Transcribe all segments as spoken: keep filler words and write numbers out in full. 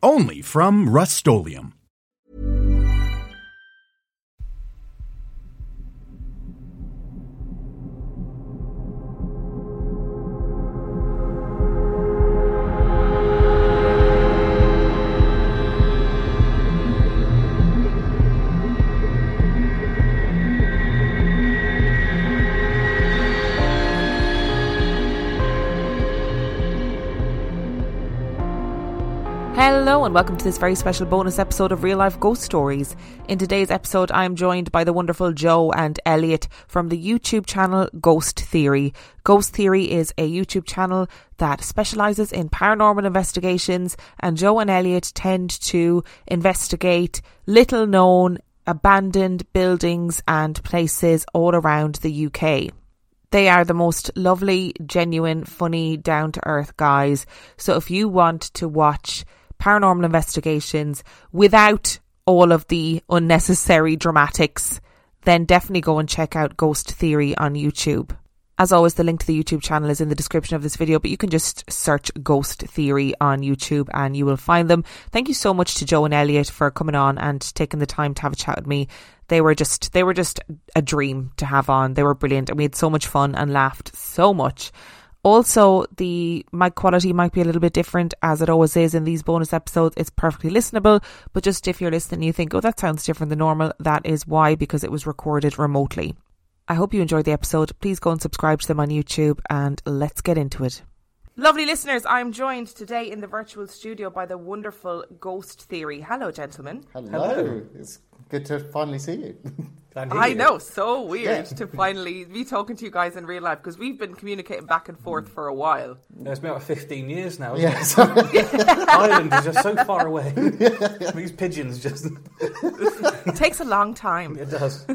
Only from Rust-Oleum. Hello and welcome to this very special bonus episode of Real Life Ghost Stories. In today's episode, I am joined by the wonderful Joe and Elliot from the YouTube channel Ghost Theory. Ghost Theory is a YouTube channel that specialises in paranormal investigations, and Joe and Elliot tend to investigate little known abandoned buildings and places all around the U K. They are the most lovely, genuine, funny, down-to-earth guys. So if you want to watch paranormal investigations without all of the unnecessary dramatics, then definitely go and check out Ghost Theory on YouTube. As always, the link to the YouTube channel is in the description of this video, but you can just search Ghost Theory on YouTube and you will find them. Thank you so much to Joe and Elliot for coming on and taking the time to have a chat with me. They were just they were just a dream to have on. They were brilliant and we had so much fun and laughed so much. Also, the mic quality might be a little bit different, as it always is in these bonus episodes. It's perfectly listenable, but just if you're listening and you think, oh, that sounds different than normal, that is why, because it was recorded remotely. I hope you enjoyed the episode. Please go and subscribe to them on YouTube, and let's get into it. Lovely listeners, I'm joined today in the virtual studio by the wonderful Ghost Theory. Hello, gentlemen. Hello. Hello. It's good to finally see you. I know, so weird yeah. to finally be talking to you guys in real life, because we've been communicating back and forth for a while. No, it's been about fifteen years now, isn't yeah, it? Ireland is just so far away. Yeah, yeah. These pigeons just... It takes a long time. It does.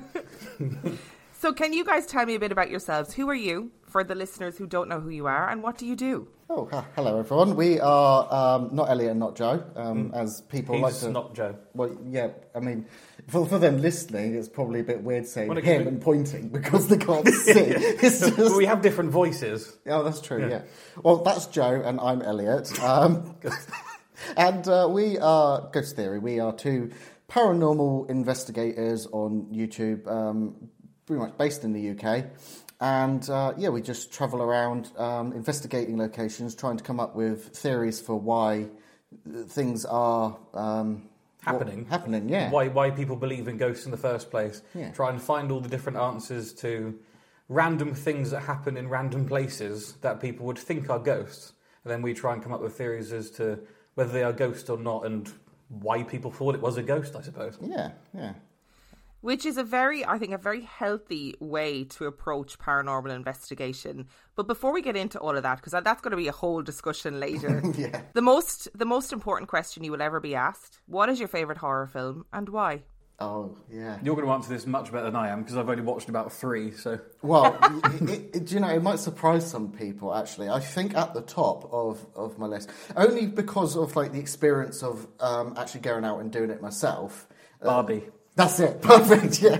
So can you guys tell me a bit about yourselves? Who are you, for the listeners who don't know who you are, and what do you do? Oh, hello, everyone. We are um, not Elliot and not Joe, um, mm. as people He's like to... not Joe. Well, yeah, I mean... For, for them listening, it's probably a bit weird saying well, him we... and pointing because they can't see. yeah, yeah. It's just... well, we have different voices. Oh, that's true, yeah. yeah. Well, that's Joe and I'm Elliot. Um, and uh, we are Ghost Theory. We are two paranormal investigators on YouTube, um, pretty much based in the U K. And, uh, yeah, we just travel around um, investigating locations, trying to come up with theories for why things are... Um, Happening. What, happening, yeah. Why why people believe in ghosts in the first place. Yeah. Try and find all the different answers to random things that happen in random places that people would think are ghosts. And then we try and come up with theories as to whether they are ghosts or not and why people thought it was a ghost, I suppose. Yeah, yeah. Which is a very, I think, a very healthy way to approach paranormal investigation. But before we get into all of that, because that's going to be a whole discussion later, yeah. the most the most important question you will ever be asked, what is your favourite horror film and why? Oh, yeah. You're going to answer this much better than I am, because I've only watched about three, so... Well, it, it, you know, it might surprise some people, actually. I think at the top of, of my list, only because of, like, the experience of um, actually going out and doing it myself. Barbie. Uh, That's it. Perfect, yeah.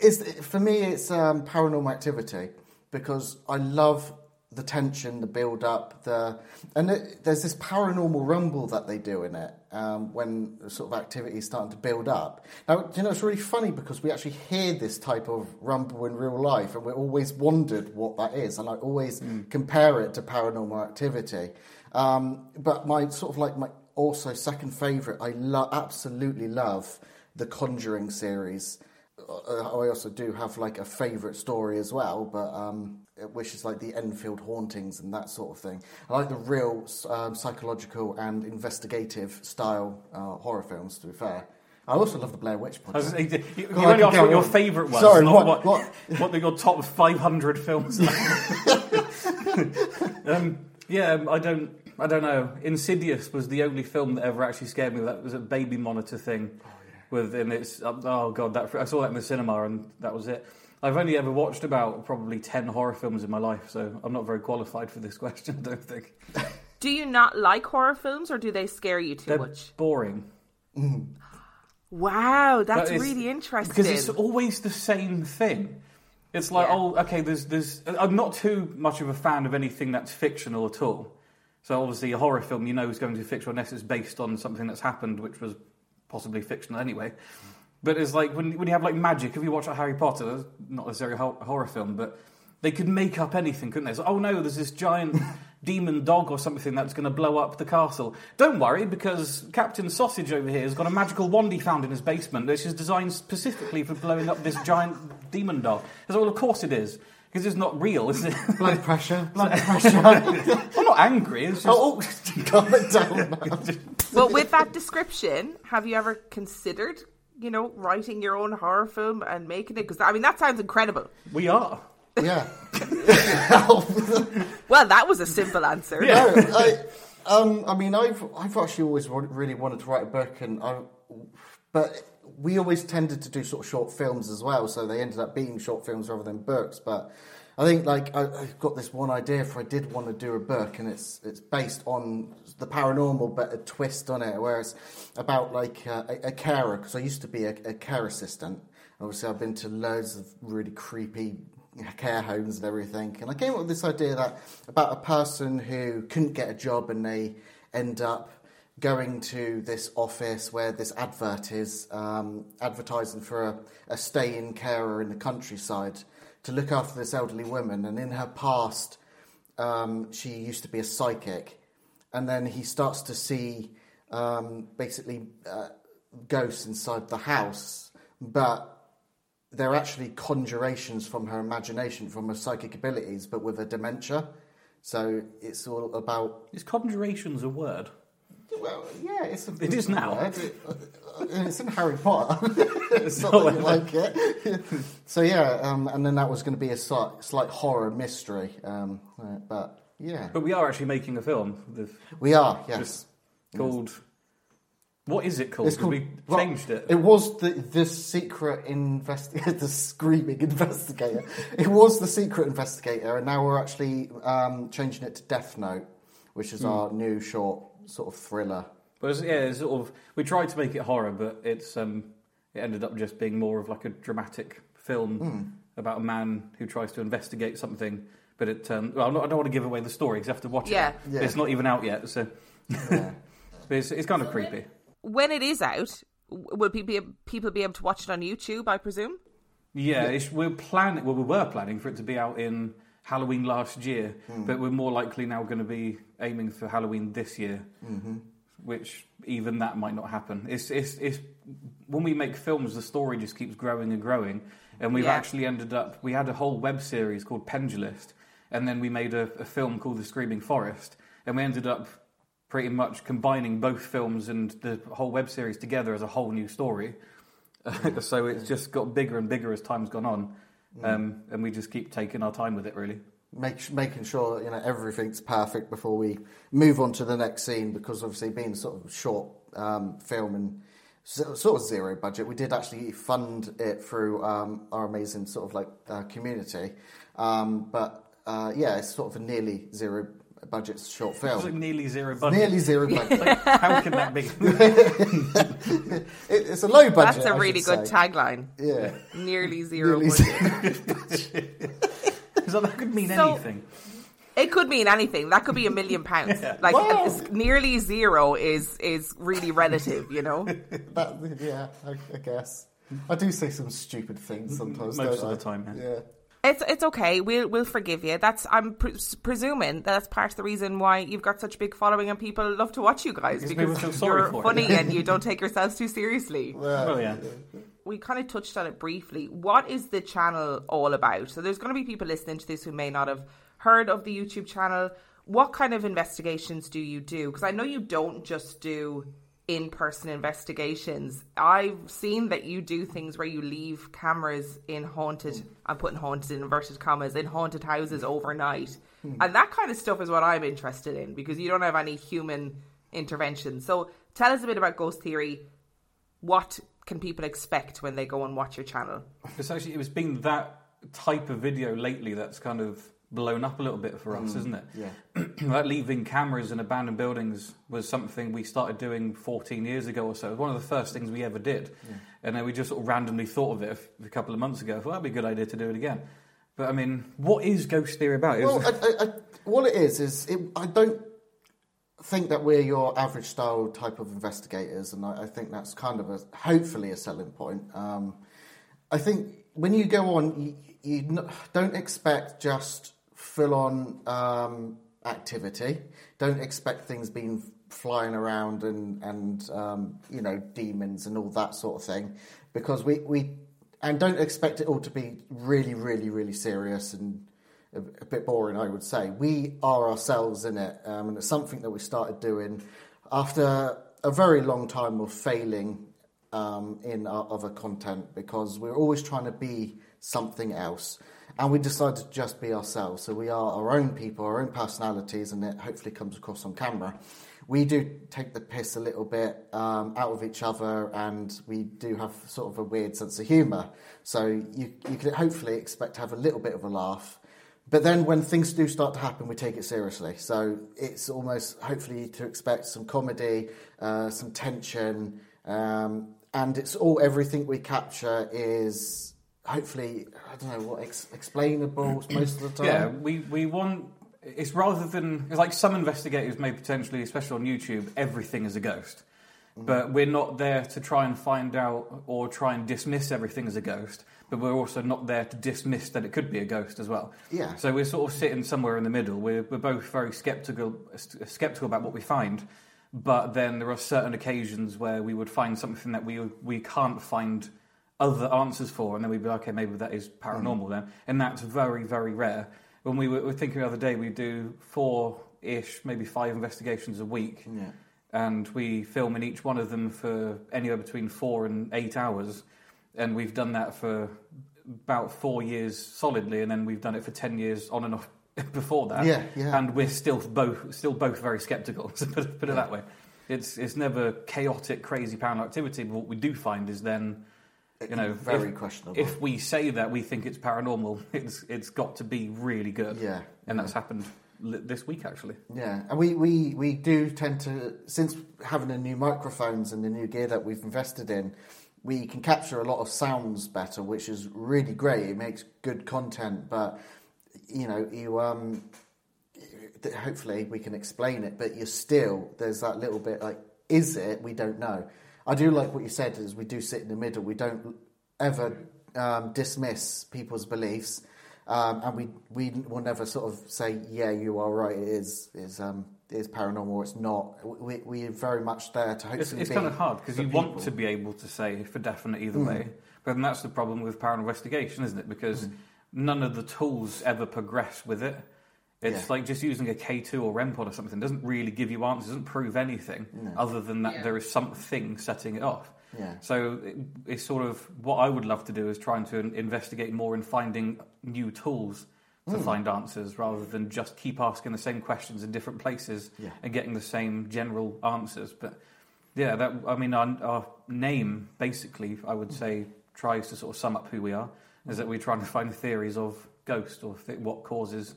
It's, for me, it's um, Paranormal Activity, because I love the tension, the build-up, the and it, there's this paranormal rumble that they do in it um, when sort of activity is starting to build up. Now, you know, it's really funny because we actually hear this type of rumble in real life and we're always wondered what that is, and I always mm. compare it to Paranormal Activity. Um, but my sort of like my also second favourite, I lo- absolutely love... The Conjuring series. I also do have like a favourite story as well, but um, which is like the Enfield hauntings and that sort of thing. I like the real um, psychological and investigative style uh, horror films, to be fair. I also love the Blair Witch Project. You, you oh, only asked what your favourite was. Sorry, what, what, what, what are your top five hundred films? um, yeah, I don't... I don't know. Insidious was the only film that ever actually scared me. That was a baby monitor thing. Oh, yeah. Within its... Oh, God, that I saw that in the cinema and that was it. I've only ever watched about probably ten horror films in my life, so I'm not very qualified for this question, I don't think. Do you not like horror films, or do they scare you too They're much? Boring. Mm. Wow, that's that is, really interesting. Because it's always the same thing. It's like, yeah. oh, okay, there's, there's... I'm not too much of a fan of anything that's fictional at all. So obviously a horror film, you know, is going to be fictional unless it's based on something that's happened, which was possibly fictional anyway. But it's like, when, when you have, like, magic, if you watch like, Harry Potter, not necessarily a horror film, but they could make up anything, couldn't they? So, oh, no, there's this giant demon dog or something that's going to blow up the castle. Don't worry, because Captain Sausage over here has got a magical wand he found in his basement, which is designed specifically for blowing up this giant demon dog. So, well, of course it is, because it's not real, is it? Blood pressure. Blood pressure. I'm not angry, it's just... Oh, oh. Calm it down, man. Well, with that description, have you ever considered... you know, writing your own horror film and making it? Because, I mean, that sounds incredible. We are. Yeah. Well, that was a simple answer. Yeah. No, I, um, I mean, I've I've actually always really wanted to write a book, and I, but we always tended to do sort of short films as well, so they ended up being short films rather than books. But I think, like, I, I've got this one idea for I did want to do a book, and it's it's based on the paranormal, but a twist on it, where it's about, like, uh, a, a carer, because I used to be a, a care assistant. Obviously, I've been to loads of really creepy care homes and everything, and I came up with this idea that about a person who couldn't get a job, and they end up going to this office where this advert is um, advertising for a, a stay-in carer in the countryside, to look after this elderly woman, and in her past, um, she used to be a psychic, and then he starts to see um, basically uh, ghosts inside the house, but they're actually conjurations from her imagination, from her psychic abilities, but with a dementia. So it's all about... Is conjurations a word? Well, yeah, it's a it is now. It, it's in Harry Potter. It's not that you like it. So yeah, um, and then that was going to be a slight, slight horror mystery, um, but yeah. But we are actually making a film. With, we are, yes. Called. Yes. What is it called? It's called we well, changed it. It was the the secret investigator, the screaming investigator. It was the secret investigator, and now we're actually um, changing it to Death Note, which is mm. our new short. Sort of thriller, but it's, yeah, it's sort of. We tried to make it horror, but it's um, it ended up just being more of like a dramatic film mm. about a man who tries to investigate something. But it, um, well, I'm not, I don't want to give away the story because I have to watch yeah. it. Yeah, it's not even out yet, so yeah. it's it's kind of creepy. When it is out, will people be able to watch it on YouTube? I presume. Yeah, yeah. It's, we're planning. Well, we were planning for it to be out in Halloween last year, mm. but we're more likely now going to be aiming for Halloween this year, mm-hmm. which even that might not happen. It's, it's it's when we make films, the story just keeps growing and growing, and we've yeah. actually ended up. We had a whole web series called Pendulist, and then we made a, a film called The Screaming Forest, and we ended up pretty much combining both films and the whole web series together as a whole new story. Mm. So it's just got bigger and bigger as time's gone on. Mm. Um, and we just keep taking our time with it, really. Make, making sure that, you know, everything's perfect before we move on to the next scene, because obviously being sort of short um, film and sort of zero budget, we did actually fund it through um, our amazing sort of like uh, community. Um, but uh, yeah, it's sort of a nearly zero budget short film. It's like nearly zero budget. Nearly zero budget. Like, how can that be? it, it's a low budget. That's a really good say. tagline. Yeah. Nearly zero nearly budget. Zero budget. So that could mean so, anything. It could mean anything. That could be a million pounds. Yeah. Like wow. Nearly zero is is really relative, you know. that, yeah, I, I guess. I do say some stupid things sometimes. Most don't of I? the time, yeah. yeah. It's it's okay. We'll we'll forgive you. That's I'm pre- presuming that's part of the reason why you've got such a big following and people love to watch you guys it's because so sorry you're for funny it. and you don't take yourselves too seriously. Well, well, yeah. We kind of touched on it briefly. What is the channel all about? So there's going to be people listening to this who may not have heard of the YouTube channel. What kind of investigations do you do? Because I know you don't just do in-person investigations. I've seen that you do things where you leave cameras in haunted, mm. I'm putting haunted in inverted commas, in haunted houses overnight. Mm. And that kind of stuff is what I'm interested in, because you don't have any human intervention. So tell us a bit about Ghost Theory. What can people expect when they go and watch your channel? It's actually, it's been that type of video lately that's kind of blown up a little bit for us, mm, isn't it? Yeah. That leaving cameras in abandoned buildings was something we started doing fourteen years ago or so. It was one of the first things we ever did. Yeah. And then we just sort of randomly thought of it a couple of months ago. Well, that'd be a good idea to do it again. But I mean, what is Ghost Theory about? Well, I, I, I, what it is, is it, I don't think that we're your average style type of investigators. And I, I think that's kind of a, hopefully a selling point. Um, I think when you go on, you, you don't expect just full-on um, activity. Don't expect things being flying around and, and um, you know, demons and all that sort of thing. Because we, we... And don't expect it all to be really, really, really serious and a, a bit boring, I would say. We are ourselves in it. Um, and it's something that we started doing after a very long time of failing um, in our other content. Because we're always trying to be something else. And we decided to just be ourselves. So we are our own people, our own personalities, and it hopefully comes across on camera. We do take the piss a little bit um, out of each other, and we do have sort of a weird sense of humour. So you, you can hopefully expect to have a little bit of a laugh. But then when things do start to happen, we take it seriously. So it's almost hopefully to expect some comedy, uh, some tension, um, and it's all, everything we capture is... hopefully, I don't know, what ex- explainable most of the time. Yeah, we, we want... It's rather than... It's like some investigators may potentially, especially on YouTube, everything is a ghost. Mm. But we're not there to try and find out or try and dismiss everything as a ghost. But we're also not there to dismiss that it could be a ghost as well. Yeah. So we're sort of sitting somewhere in the middle. We're, we're both very sceptical, sceptical about what we find. But then there are certain occasions where we would find something that we we can't find... other answers for, and then we'd be like, okay, maybe that is paranormal mm. then. And that's very, very rare. When we were, we were thinking the other day, we do four-ish, maybe five investigations a week, yeah. and we film in each one of them for anywhere between four and eight hours, and we've done that for about four years solidly, and then we've done it for ten years on and off before that, yeah, yeah. and we're still both still both very sceptical, so put, put it yeah. that way. It's, it's never chaotic, crazy paranormal activity, but what we do find is then... It you know, very if, questionable. If we say that we think it's paranormal, it's it's got to be really good. Yeah, and that's happened li- this week actually. Yeah, and we, we, we do tend to, since having the new microphones and the new gear that we've invested in, we can capture a lot of sounds better, which is really great. It makes good content, but you know, you um, hopefully we can explain it, but you're still there's that little bit like, is it? We don't know. I do like what you said, is we do sit in the middle. We don't ever um, dismiss people's beliefs, um, and we, we will never sort of say, yeah, you are right, it is is, um, it is paranormal, or it's not. We, we are very much there to hopefully it's, it's be... It's kind of hard, because you people. want to be able to say for definite either mm. way, but then that's the problem with paranormal investigation, isn't it? Because mm. none of the tools ever progress with it. It's yeah. like just using a K two or REM pod or something doesn't really give you answers, doesn't prove anything no. other than that yeah. there is something setting it off. Yeah. So it, it's sort of what I would love to do is trying to investigate more and finding new tools to mm. find answers rather than just keep asking the same questions in different places yeah. and getting the same general answers. But yeah, that I mean, our, our name basically, I would say, tries to sort of sum up who we are, is that we're trying to find theories of ghosts or th- what causes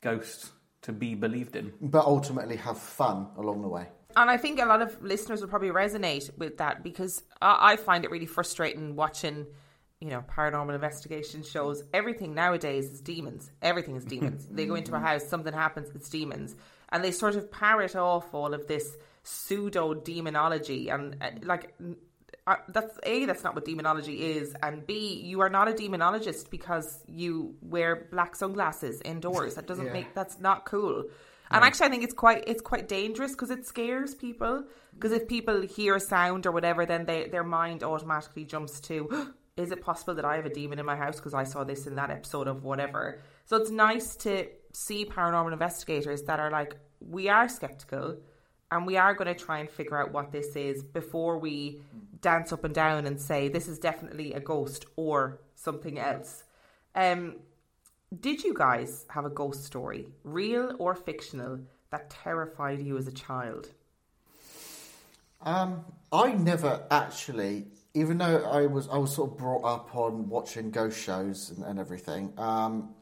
ghosts to be believed in, but ultimately have fun along the way. And I think a lot of listeners will probably resonate with that, because I find it really frustrating watching, you know, paranormal investigation shows. Everything nowadays is demons. Everything is demons. They go into a house, something happens, it's demons, and they sort of parrot off all of this pseudo demonology. And uh, like uh, that's a that's not what demonology is, and B, you are not a demonologist because you wear black sunglasses indoors. That doesn't yeah. make that's not cool. And yeah. actually, I think it's quite it's quite dangerous, because it scares people. Because if people hear a sound or whatever, then they their mind automatically jumps to, is it possible that I have a demon in my house because I saw this in that episode of whatever? So it's nice to see paranormal investigators that are like, we are skeptical. And we are going to try and figure out what this is before we dance up and down and say this is definitely a ghost or something else. Um, did you guys have a ghost story, real or fictional, that terrified you as a child? Um, I never actually, even though I was I was sort of brought up on watching ghost shows and, and everything, um,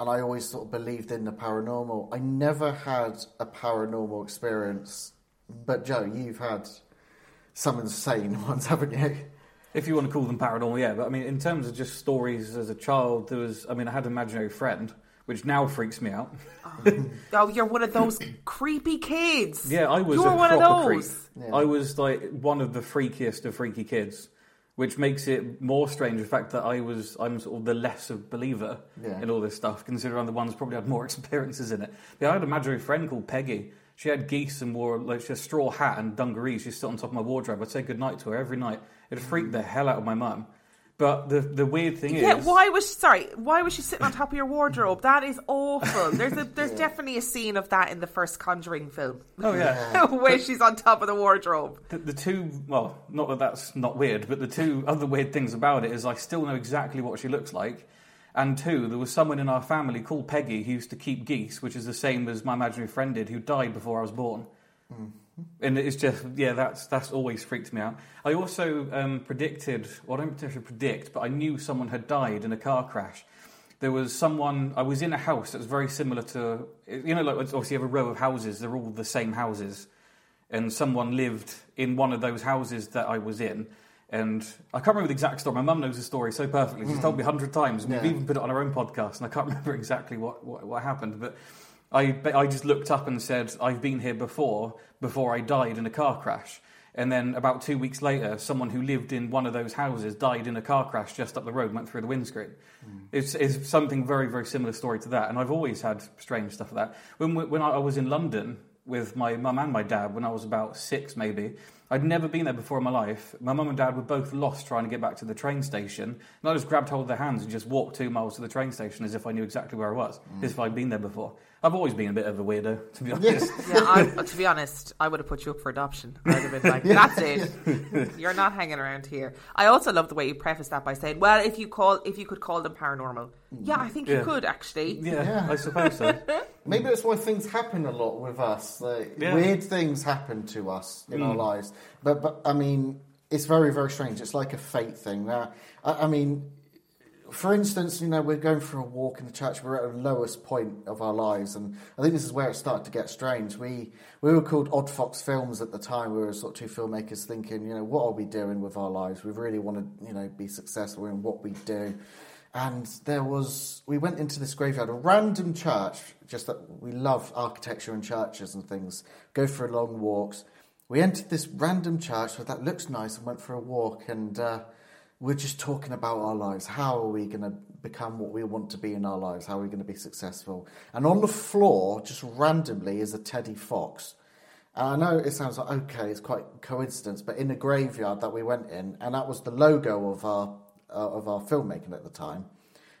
and I always sort of believed in the paranormal. I never had a paranormal experience. But Joe, you've had some insane ones, haven't you? If you want to call them paranormal, yeah. But I mean, in terms of just stories as a child, there was, I mean, I had an imaginary friend, which now freaks me out. Oh, oh you're one of those creepy kids. Yeah, I was you're a one proper of those. Creep. Yeah. I was like one of the freakiest of freaky kids. Which makes it more strange, the fact that I was, I'm sort of the less of believer yeah. in all this stuff, considering I'm the ones probably had more experiences in it. But I had an imaginary friend called Peggy. She had geese and wore like she had a straw hat and dungarees. She sat on top of my wardrobe. I'd say goodnight to her every night. It freaked the hell out of my mum. But the the weird thing yeah, is, yeah, why was sorry? Why was she sitting on top of your wardrobe? That is awful. There's a, there's yeah. definitely a scene of that in the first Conjuring film. Oh yeah, where but, she's on top of the wardrobe. The, the two, well, not that that's not weird, but the two other weird things about it is I still know exactly what she looks like, and two, there was someone in our family called Peggy who used to keep geese, which is the same as my imaginary friend did, who died before I was born. Mm. And it's just, yeah, that's that's always freaked me out. I also um, predicted, well, I don't particularly predict, but I knew someone had died in a car crash. There was someone, I was in a house that was very similar to, you know, like obviously you have a row of houses, they're all the same houses. And someone lived in one of those houses that I was in. And I can't remember the exact story. My mum knows the story so perfectly. She's mm. told me a hundred times. Yeah. We've even put it on our own podcast, and I can't remember exactly what, what, what happened, but... I, I just looked up and said, I've been here before, before I died in a car crash. And then about two weeks later, someone who lived in one of those houses died in a car crash just up the road, went through the windscreen. Mm. It's, it's something very, very similar story to that. And I've always had strange stuff like that. When, when I was in London with my mum and my dad, when I was about six maybe, I'd never been there before in my life. My mum and dad were both lost trying to get back to the train station. And I just grabbed hold of their hands and just walked two miles to the train station as if I knew exactly where I was, mm. as if I'd been there before. I've always been a bit of a weirdo, to be honest. Yeah, I, to be honest, I would have put you up for adoption. I'd have been like, that's it. You're not hanging around here. I also love the way you preface that by saying, well, if you call, if you could call them paranormal. Yeah, I think yeah. you could, actually. Yeah, yeah. I suppose so. Maybe that's why things happen a lot with us. Like, yeah. Weird things happen to us in mm. our lives. But, but, I mean, it's very, very strange. It's like a fate thing. Now, I, I mean... For instance, you know, we're going for a walk in the church. We're at the lowest point of our lives, and I think this is where it started to get strange. We we were called Odd Fox Films at the time. We were sort of two filmmakers thinking, you know, what are we doing with our lives? We really want to, you know, be successful in what we do. And there was, we went into this graveyard, a random church, just that we love architecture and churches and things, go for long walks. We entered this random church, so that looks nice, and went for a walk, and... Uh, We're just talking about our lives. How are we going to become what we want to be in our lives? How are we going to be successful? And on the floor, just randomly, is a teddy fox. And I know it sounds like, okay, it's quite coincidence, but in the graveyard that we went in, and that was the logo of our uh, of our filmmaking at the time.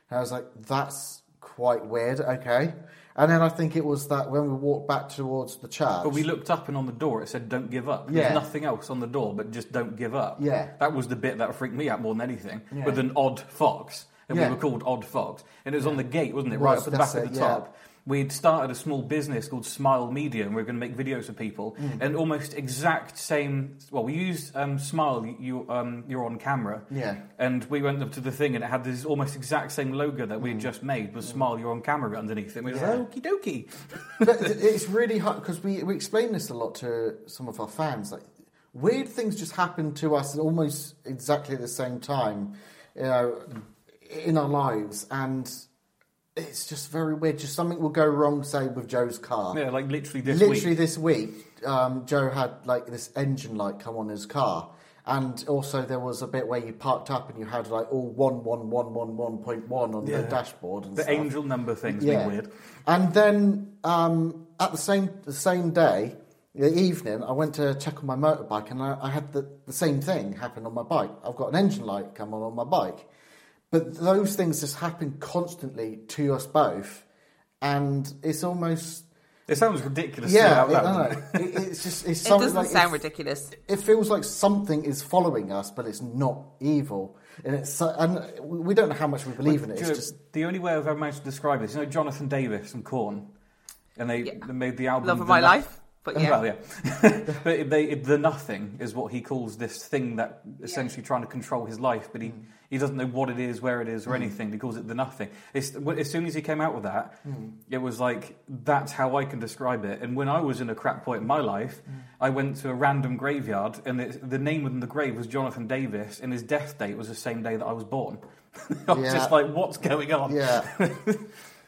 And I was like, that's quite weird, okay. And then I think it was that when we walked back towards the church... But we looked up and on the door it said, don't give up. Yeah. There's nothing else on the door but just don't give up. Yeah. That was the bit that freaked me out more than anything. Yeah. With an odd fox. And yeah. we were called Odd Fox. And it was yeah. on the gate, wasn't it? Right up the back it, of the yeah. top. We'd started a small business called Smile Media, and we were going to make videos for people. Mm. And almost exact same... Well, we used um, Smile, you, um, you're on camera. Yeah. And we went up to the thing, and it had this almost exact same logo that we had just made, was mm. Smile, you're on camera underneath it. And we were yeah. like, okie dokie. It's really hard, because we, we explain this a lot to some of our fans. Like, weird things just happen to us at almost exactly the same time, you know, in our lives, and... It's just very weird. Just something will go wrong, say, with Joe's car. Yeah, like literally this literally week. Literally this week, um, Joe had like this engine light come on his car. And also there was a bit where you parked up and you had like all one one one one one point one on yeah. the dashboard. And the stuff. Angel number thing's yeah. been weird. And then um, at the same the same day, the evening, I went to check on my motorbike and I, I had the, the same thing happen on my bike. I've got an engine light come on on my bike. But those things just happen constantly to us both. And it's almost... It sounds ridiculous. Yeah, it, I know. it, it's just it's something. It doesn't like, sound ridiculous. It feels like something is following us, but it's not evil, and it's so, and we don't know how much we believe but, in it. It's know, just the only way I've ever managed to describe this. You know, Jonathan Davis and Korn, and they, yeah. they made the album "Love of My Na- Life." But yeah, well, yeah. but they, the nothing is what he calls this thing that essentially yeah. trying to control his life, but he. Mm. He doesn't know what it is, where it is, or anything. He calls it the nothing. It's, as soon as he came out with that, mm. it was like, that's how I can describe it. And when I was in a crap point in my life, mm. I went to a random graveyard, and it, the name on the grave was Jonathan Davis, and his death date was the same day that I was born. I was yeah. just like, what's going on? Yeah. There's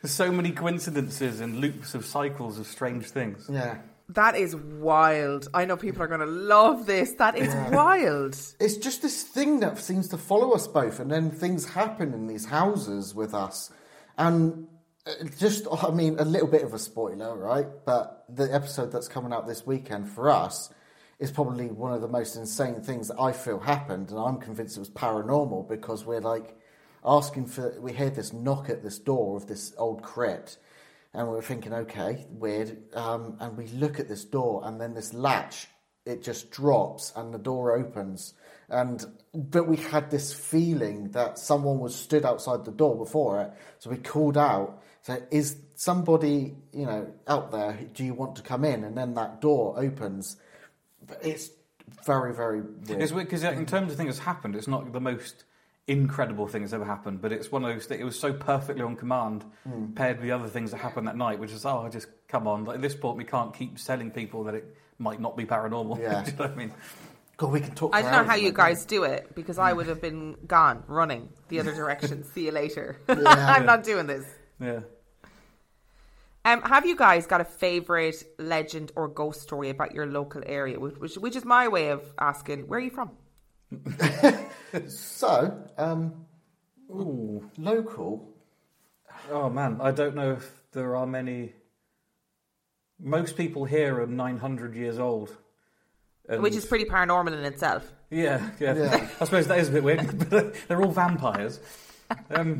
so many coincidences and loops of cycles of strange things. Yeah. That is wild. I know people are going to love this. That is yeah. wild. It's just this thing that seems to follow us both, and then things happen in these houses with us. And just, I mean, a little bit of a spoiler, right? But the episode that's coming out this weekend for us is probably one of the most insane things that I feel happened, and I'm convinced it was paranormal, because we're like asking for, we hear this knock at this door of this old crypt. And we were thinking, okay, weird. Um, and we look at this door, and then this latch, it just drops, and the door opens. And but we had this feeling that someone was stood outside the door before it, so we called out, "So is somebody, you know, out there? Do you want to come in?" And then that door opens. But it's very, very weird. It's weird because in terms of things that's happened, it's not the most incredible things ever happened, but it's one of those that it was so perfectly on command mm. paired with the other things that happened that night, which is, oh, just come on. Like, at this point, we can't keep telling people that it might not be paranormal. Yeah. Do you know what I mean? God, we can talk. I don't know how you guys do it, because I would have been gone, running the other direction. See you later. Yeah. I'm yeah. not doing this. Yeah. Um, have you guys got a favourite legend or ghost story about your local area? Which, which is my way of asking, where are you from? so, um, ooh, local. Oh man, I don't know if there are many. Most people here are nine hundred years old, and... which is pretty paranormal in itself. Yeah, yeah, yeah. I suppose that is a bit weird. But they're all vampires. Um,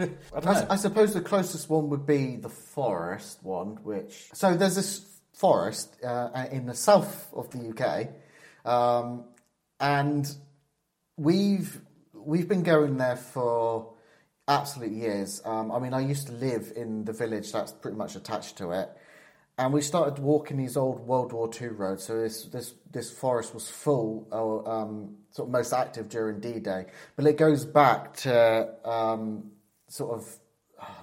I, I, I suppose the closest one would be the forest one, which so there's this forest uh, in the south of the U K. Um, And we've we've been going there for absolute years. Um, I mean, I used to live in the village that's pretty much attached to it, and we started walking these old World War Two roads. So this this this forest was full, or, um, sort of most active during D-Day. But it goes back to um, sort of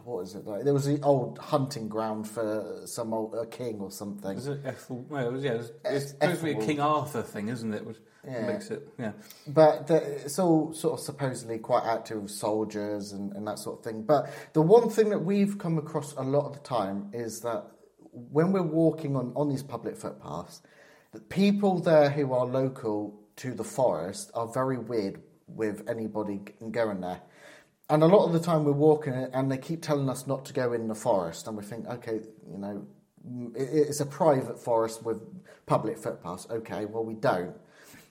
what is it like? There was an old hunting ground for some old a king or something. Is it Ethel? Well, it was, yeah, it was, it's supposed to be a King Arthur thing, isn't it? Which, Yeah. Makes it, yeah. But the, it's all sort of supposedly quite active with soldiers and, and that sort of thing. But the one thing that we've come across a lot of the time is that when we're walking on, on these public footpaths, the people there who are local to the forest are very weird with anybody going there. And a lot of the time we're walking and they keep telling us not to go in the forest. And we think, okay, you know, it's a private forest with public footpaths. Okay, well, we don't.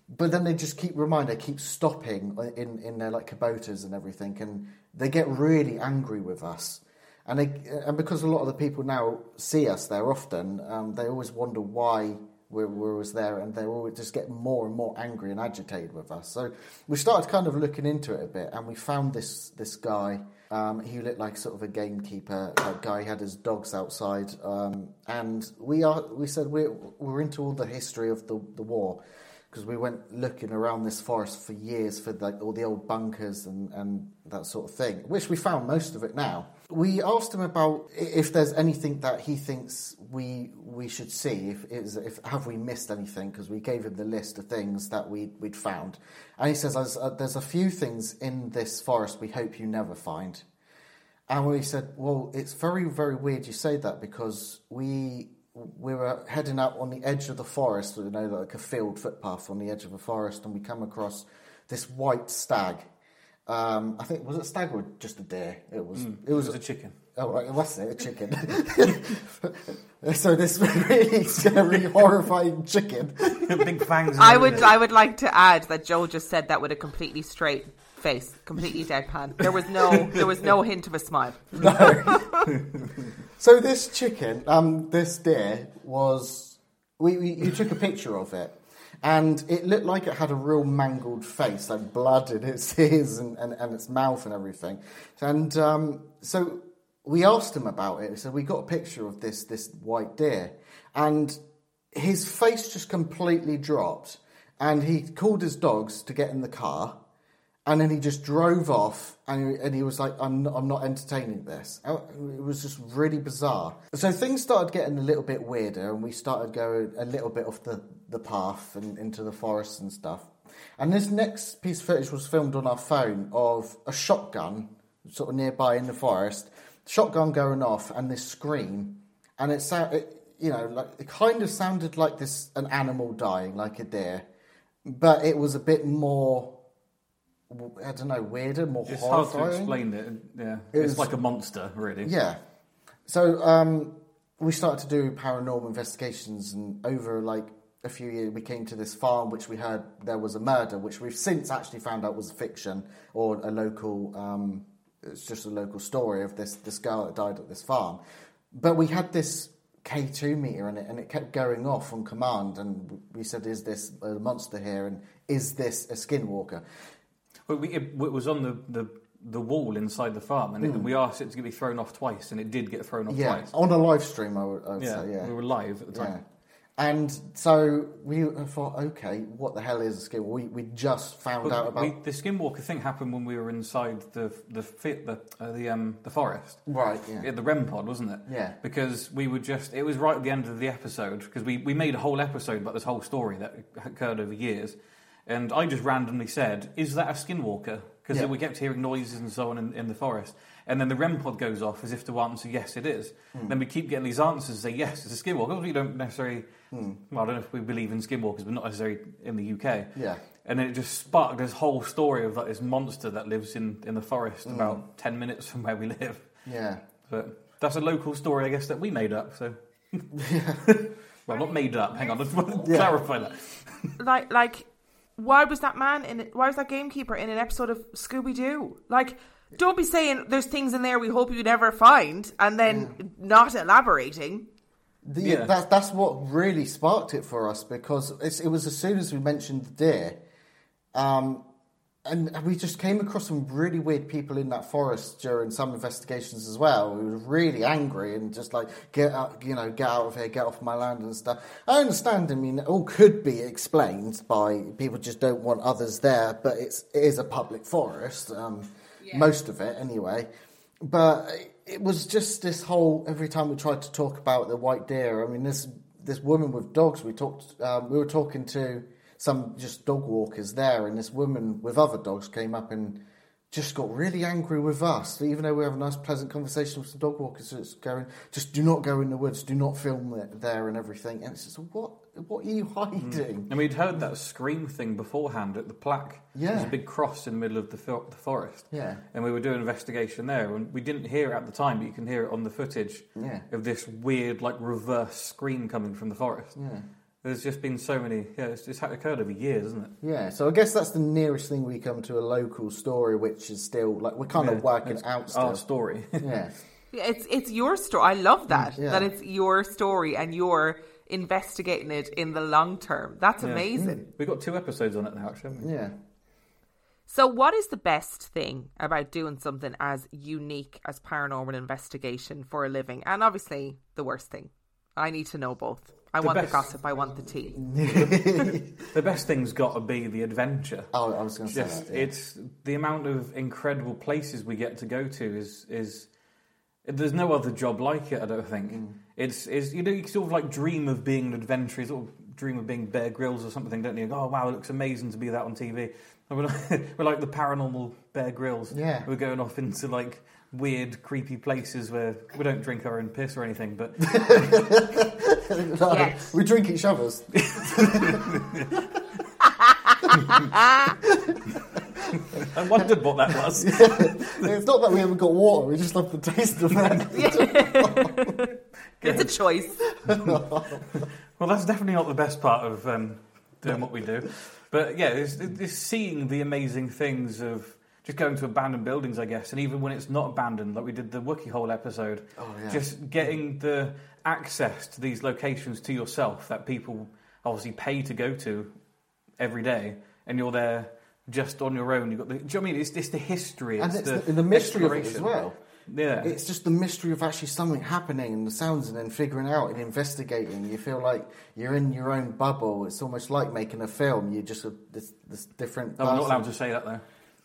But then they just keep reminding, they keep stopping in, in their like Kubotas and everything, and they get really angry with us. And they and because a lot of the people now see us there often, um, they always wonder why we were always there, and they always just get more and more angry and agitated with us. So we started kind of looking into it a bit, and we found this this guy. Um, he looked like sort of a gamekeeper like guy. He had his dogs outside, um, and we are we said we're we're into all the history of the the war. Because we went looking around this forest for years for like all the old bunkers and, and that sort of thing, which we found most of it now. We asked him about if there's anything that he thinks we we should see, if is if have we missed anything? Because we gave him the list of things that we we'd found, and he says there's a, there's a few things in this forest we hope you never find. And we said, well, it's very very weird you say that, because we. We were heading out on the edge of the forest, you know, like a field footpath on the edge of a forest, and we come across this white stag. Um, I think, was it stag or just a deer? It was. Mm, it was, it was a, a chicken. Oh, right, that's it, a chicken. So this really scary, horrifying chicken. Big fangs. I would, I would like to add that Joe just said that with a completely straight face, completely deadpan. There was no, there was no hint of a smile. No. So this chicken, um, this deer was. We, we you took a picture of it, and it looked like it had a real mangled face, like blood in its ears and, and, and its mouth and everything. And um, so we asked him about it. So we got a picture of this this white deer, and his face just completely dropped. And he called his dogs to get in the car, and then he just drove off, and he, and he was like, I'm, I'm not entertaining this. It was just really bizarre. So things started getting a little bit weirder, and we started going a little bit off the, the path and into the forest and stuff. And this next piece of footage was filmed on our phone of a shotgun, sort of nearby in the forest, shotgun going off, and this scream, and it sounded, you know, like it kind of sounded like this an animal dying, like a deer. But it was a bit more, I don't know, weirder, more it's horrifying. It's hard to explain it. Yeah, it it's was, like a monster, really. Yeah. So um, we started to do paranormal investigations, and over like a few years, we came to this farm, which we heard there was a murder, which we've since actually found out was fiction or a local. Um, it's just a local story of this this girl that died at this farm. But we had this K two meter in it, and it kept going off on command, and we said, is this a monster here, and is this a skinwalker? Well, we, it, it was on the, the, the wall inside the farm, and it, mm. we asked it to be thrown off twice, and it did get thrown off yeah. twice. On a live stream, I would, I would yeah, say, yeah. We were live at the time. Yeah. And so we thought, okay, what the hell is a skinwalker? We, we just found well, out about... We, the skinwalker thing happened when we were inside the the the uh, the, um, the forest. Right, yeah. The REM pod, wasn't it? Yeah. Because we were just... It was right at the end of the episode, because we, we made a whole episode about this whole story that occurred over years, and I just randomly said, is that a skinwalker? Because yeah. we kept hearing noises and so on in, in the forest. And then the REM pod goes off as if to answer, yes, it is. Mm. Then we keep getting these answers, say, yes, it's a skinwalker. We don't necessarily... Mm. Well, I don't know if we believe in skinwalkers, but not necessarily in the U K. Yeah. And then it just sparked this whole story of like, this monster that lives in, in the forest mm. about ten minutes from where we live. Yeah. But that's a local story, I guess, that we made up, so... yeah. Well, not made up. Hang on, let's yeah. clarify that. like, like, why was that man in... Why was that gamekeeper in an episode of Scooby-Doo? Like... Don't be saying there's things in there we hope you never find, and then yeah. not elaborating. The, yeah. that, that's what really sparked it for us, because it's, it was as soon as we mentioned the deer, um, and we just came across some really weird people in that forest during some investigations as well. We were really angry and just like, get out, you know, get out of here, get off my land and stuff. I understand. I mean, it all could be explained by people just don't want others there, but it's it is a public forest. Um, Yeah. Most of it, anyway. But it was just this whole... Every time we tried to talk about the white deer, I mean, this this woman with dogs, we talked. Um, we were talking to some just dog walkers there, and this woman with other dogs came up and just got really angry with us. Even though we have a nice, pleasant conversation with some dog walkers, it's going, just do not go in the woods, do not film it there and everything. And it's just, what, what are you hiding? Mm. And we'd heard that scream thing beforehand at the plaque. Yeah. There's a big cross in the middle of the, for- the forest. Yeah. And we were doing an investigation there, and we didn't hear it at the time, but you can hear it on the footage yeah. of this weird, like, reverse scream coming from the forest. Yeah. There's just been so many... Yeah, it's, it's occurred over years, isn't it? Yeah, so I guess that's the nearest thing we come to a local story, which is still... like We're kind yeah, of working out still. Our story. yeah. yeah. It's it's your story. I love that, yeah. that it's your story and you're investigating it in the long term. That's yeah. amazing. Mm. We've got two episodes on it now, actually, haven't we? Yeah. So what is the best thing about doing something as unique as paranormal investigation for a living? And obviously, the worst thing. I need to know both. I the want best. the gossip, I want the tea. The best thing's got to be the adventure. Oh, I was going to say that. Yeah. It's the amount of incredible places we get to go to is... is there's no other job like it, I don't think. Mm. It's, it's you know, you sort of like dream of being an adventurer, you sort of dream of being Bear Grylls or something, don't you? Oh, wow, it looks amazing to be that on T V. We're like, we're like the paranormal Bear Grylls. Yeah. We're going off into like... weird, creepy places where we don't drink our own piss or anything, but... no, yes. We drink each other's. I wondered what that was. Yeah. It's not that we haven't got water, we just love the taste of that. It's a choice. Well, that's definitely not the best part of um, doing what we do. But yeah, it's, it's seeing the amazing things of... just going to abandoned buildings, I guess. And even when it's not abandoned, like we did the Wookiee Hole episode, oh, yeah. just getting the access to these locations to yourself that people obviously pay to go to every day, and you're there just on your own. You've got the, do you know what I mean? It's, it's the history. It's and it's the, the mystery of it as well. Yeah. It's just the mystery of actually something happening and the sounds and then figuring out and investigating. You feel like you're in your own bubble. It's almost like making a film. You're just a, this, this different person. I'm not allowed to say that, though.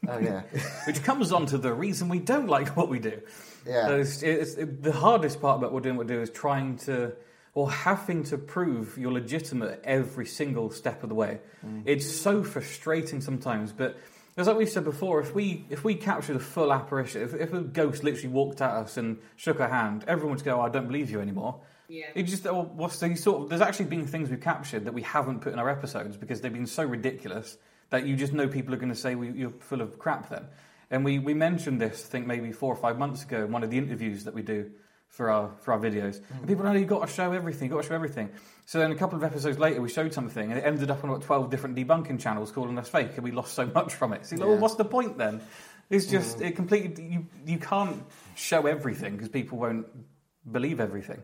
Oh, yeah. Which comes on to the reason we don't like what we do. Yeah. So it's, it's, it, the hardest part about what we're doing what we do is trying to, or having to prove you're legitimate every single step of the way. Mm. It's so frustrating sometimes, but... Because like we've said before, if we if we captured a full apparition, if, if a ghost literally walked at us and shook our hand, everyone would go, oh, I don't believe you anymore. Yeah. It just, well, what's the sort of, there's actually been things we've captured that we haven't put in our episodes because they've been so ridiculous that you just know people are going to say, well, you're full of crap then. And we, we mentioned this, I think, maybe four or five months ago in one of the interviews that we do for our for our videos. Mm. And people are like, you've got to show everything, you've got to show everything. So then a couple of episodes later, we showed something, and it ended up on about twelve different debunking channels calling us fake, and we lost so much from it. So you're like, yeah. well, what's the point then? It's just, mm. it completely, you, you can't show everything, because people won't believe everything.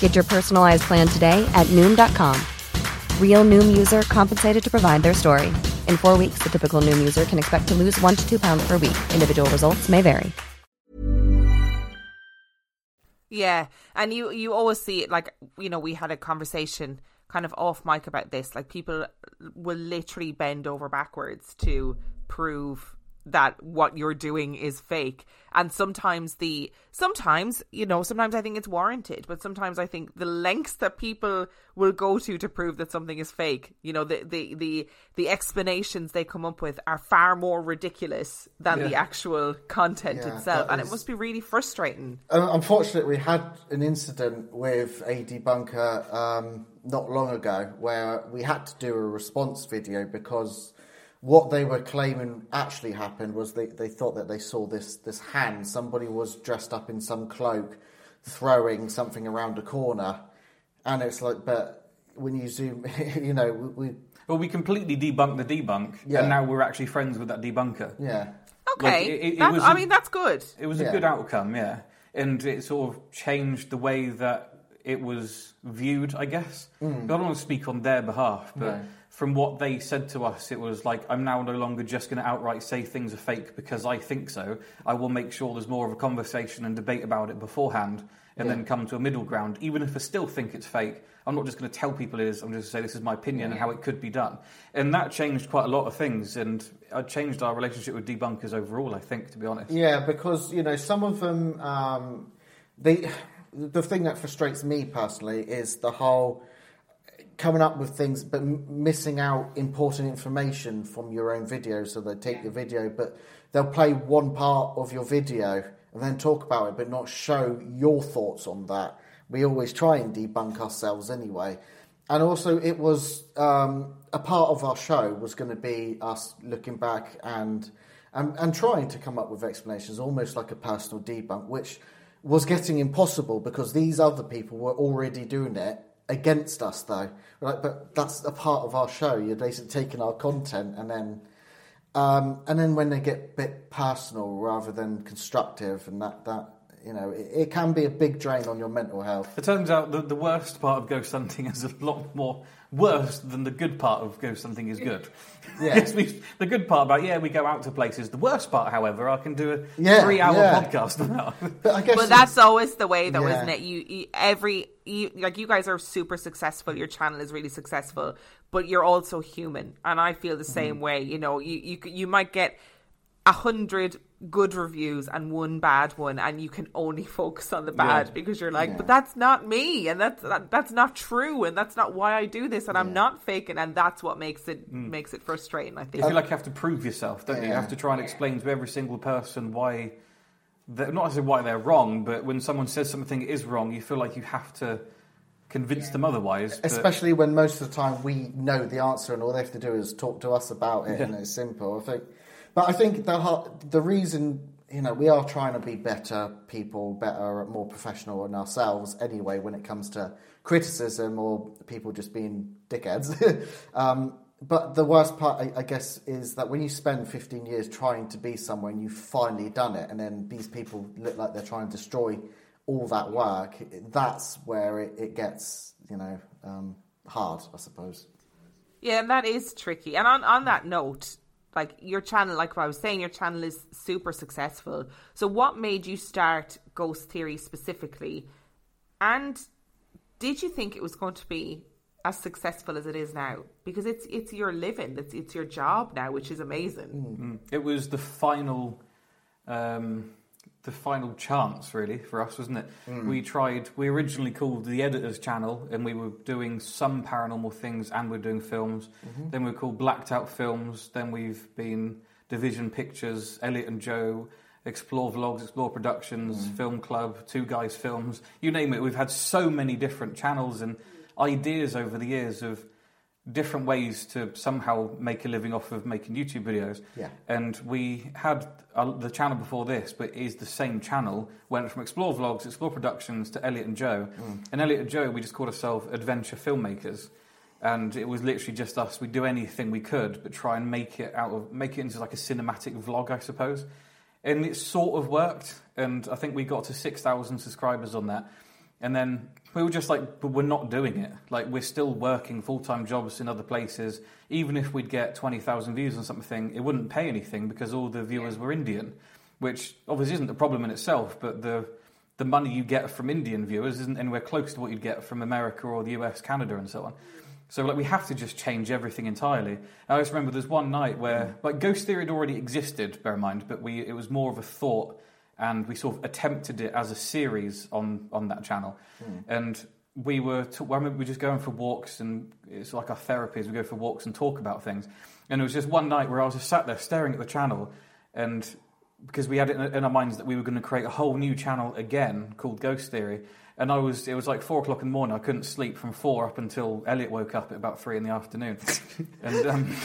Get your personalized plan today at Noom dot com. Real Noom user compensated to provide their story. In four weeks, the typical Noom user can expect to lose one to two pounds per week. Individual results may vary. Yeah, and you, you always see it, like, you know, we had a conversation kind of off mic about this. Like, people will literally bend over backwards to prove that what you're doing is fake. And sometimes the sometimes you know sometimes I think it's warranted, but sometimes I think the lengths that people will go to to prove that something is fake, you know, the the the, the explanations they come up with are far more ridiculous than yeah. the actual content yeah, itself, and is... it must be really frustrating. Unfortunately, we had an incident with a debunker um, not long ago where we had to do a response video because what they were claiming actually happened was they, they thought that they saw this this hand. Somebody was dressed up in some cloak, throwing something around a corner, and it's like, but when you zoom, you know, we, we well, we completely debunked the debunk, yeah. and now we're actually friends with that debunker. Yeah. Okay. Like, it, it, it was a, I mean, that's good. It was yeah. a good outcome, yeah, and it sort of changed the way that it was viewed, I guess. Mm. I don't want to speak on their behalf, but. No. From what they said to us, it was like, I'm now no longer just going to outright say things are fake because I think so. I will make sure there's more of a conversation and debate about it beforehand and yeah. then come to a middle ground. Even if I still think it's fake, I'm not just going to tell people it is. I'm just going to say this is my opinion yeah. and how it could be done. And that changed quite a lot of things, and it changed our relationship with debunkers overall, I think, to be honest. Yeah, because, you know, some of them... Um, they, the thing that frustrates me personally is the whole... coming up with things but missing out important information from your own video. So they take your video, but they'll play one part of your video and then talk about it but not show your thoughts on that. We always try and debunk ourselves anyway. And also it was um, a part of our show was going to be us looking back and, and and trying to come up with explanations, almost like a personal debunk, which was getting impossible because these other people were already doing it against us, though, right? But that's a part of our show. You're basically taking our content, and then, um, and then when they get a bit personal rather than constructive, and that that you know, it, it can be a big drain on your mental health. It turns out that the worst part of ghost hunting is a lot more worse than the good part of ghost hunting is good. Yeah. The good part about, yeah, we go out to places. The worst part, however, I can do a yeah, three-hour yeah. podcast about. But I guess well, that's always the way, though, yeah. isn't it? You, you every you, like you guys are super successful. Your channel is really successful, but you're also human, and I feel the same mm. way. You know, you you you might get a hundred good reviews and one bad one, and you can only focus on the bad yeah. because you're like, yeah. but that's not me, and that's that, that's not true, and that's not why I do this, and yeah. I'm not faking, and that's what makes it mm. makes it frustrating. I think you feel like you have to prove yourself, don't yeah. you? You have to try and explain to every single person why, not necessarily why they're wrong, but when someone says something is wrong, you feel like you have to convince yeah. them otherwise. But... especially when most of the time we know the answer, and all they have to do is talk to us about it, yeah. and it's simple. I think. But I think the the reason, you know, we are trying to be better people, better, more professional in ourselves anyway when it comes to criticism or people just being dickheads. um, but the worst part, I, I guess, is that when you spend fifteen years trying to be somewhere and you've finally done it, and then these people look like they're trying to destroy all that work, that's where it, it gets, you know, um, hard, I suppose. Yeah, and that is tricky. And on, on that note... like your channel, like what I was saying, your channel is super successful. So what made you start Ghost Theory specifically? And did you think it was going to be as successful as it is now? Because it's it's your living, it's, it's your job now, which is amazing. Mm-hmm. It was the final, um, the final chance, really, for us, wasn't it? Mm. We tried, we originally called the Editor's Channel, and we were doing some paranormal things and we we're doing films. Mm-hmm. Then we were called Blacked Out Films. Then we've been Division Pictures, Elliot and Joe, Explore Vlogs, Explore Productions, mm. Film Club, Two Guys Films, you name it. We've had so many different channels and ideas over the years of different ways to somehow make a living off of making YouTube videos. Yeah. And we had uh, the channel before this, but it is the same channel, went from Explore Vlogs, Explore Productions to Elliot and Joe. Mm. And Elliot and Joe, we just called ourselves Adventure Filmmakers. And it was literally just us. We'd do anything we could, but try and make it out of make it into like a cinematic vlog, I suppose. And it sort of worked. And I think we got to six thousand subscribers on that. And then we were just like, but we're not doing it. Like, we're still working full-time jobs in other places. Even if we'd get twenty thousand views on something, it wouldn't pay anything because all the viewers were Indian, which obviously isn't a problem in itself, but the the money you get from Indian viewers isn't anywhere close to what you'd get from America or the U S, Canada, and so on. So, like, we have to just change everything entirely. I just remember there's one night where, like, Ghost Theory had already existed, bear in mind, but we it was more of a thought. And we sort of attempted it as a series on, on that channel. Mm. And we were, t- well, I remember we were just going for walks, and it's like our therapy is we go for walks and talk about things. And it was just one night where I was just sat there staring at the channel, and because we had it in our minds that we were going to create a whole new channel again called Ghost Theory. And I was, it was like four o'clock in the morning. I couldn't sleep from four up until Elliot woke up at about three in the afternoon. and, um...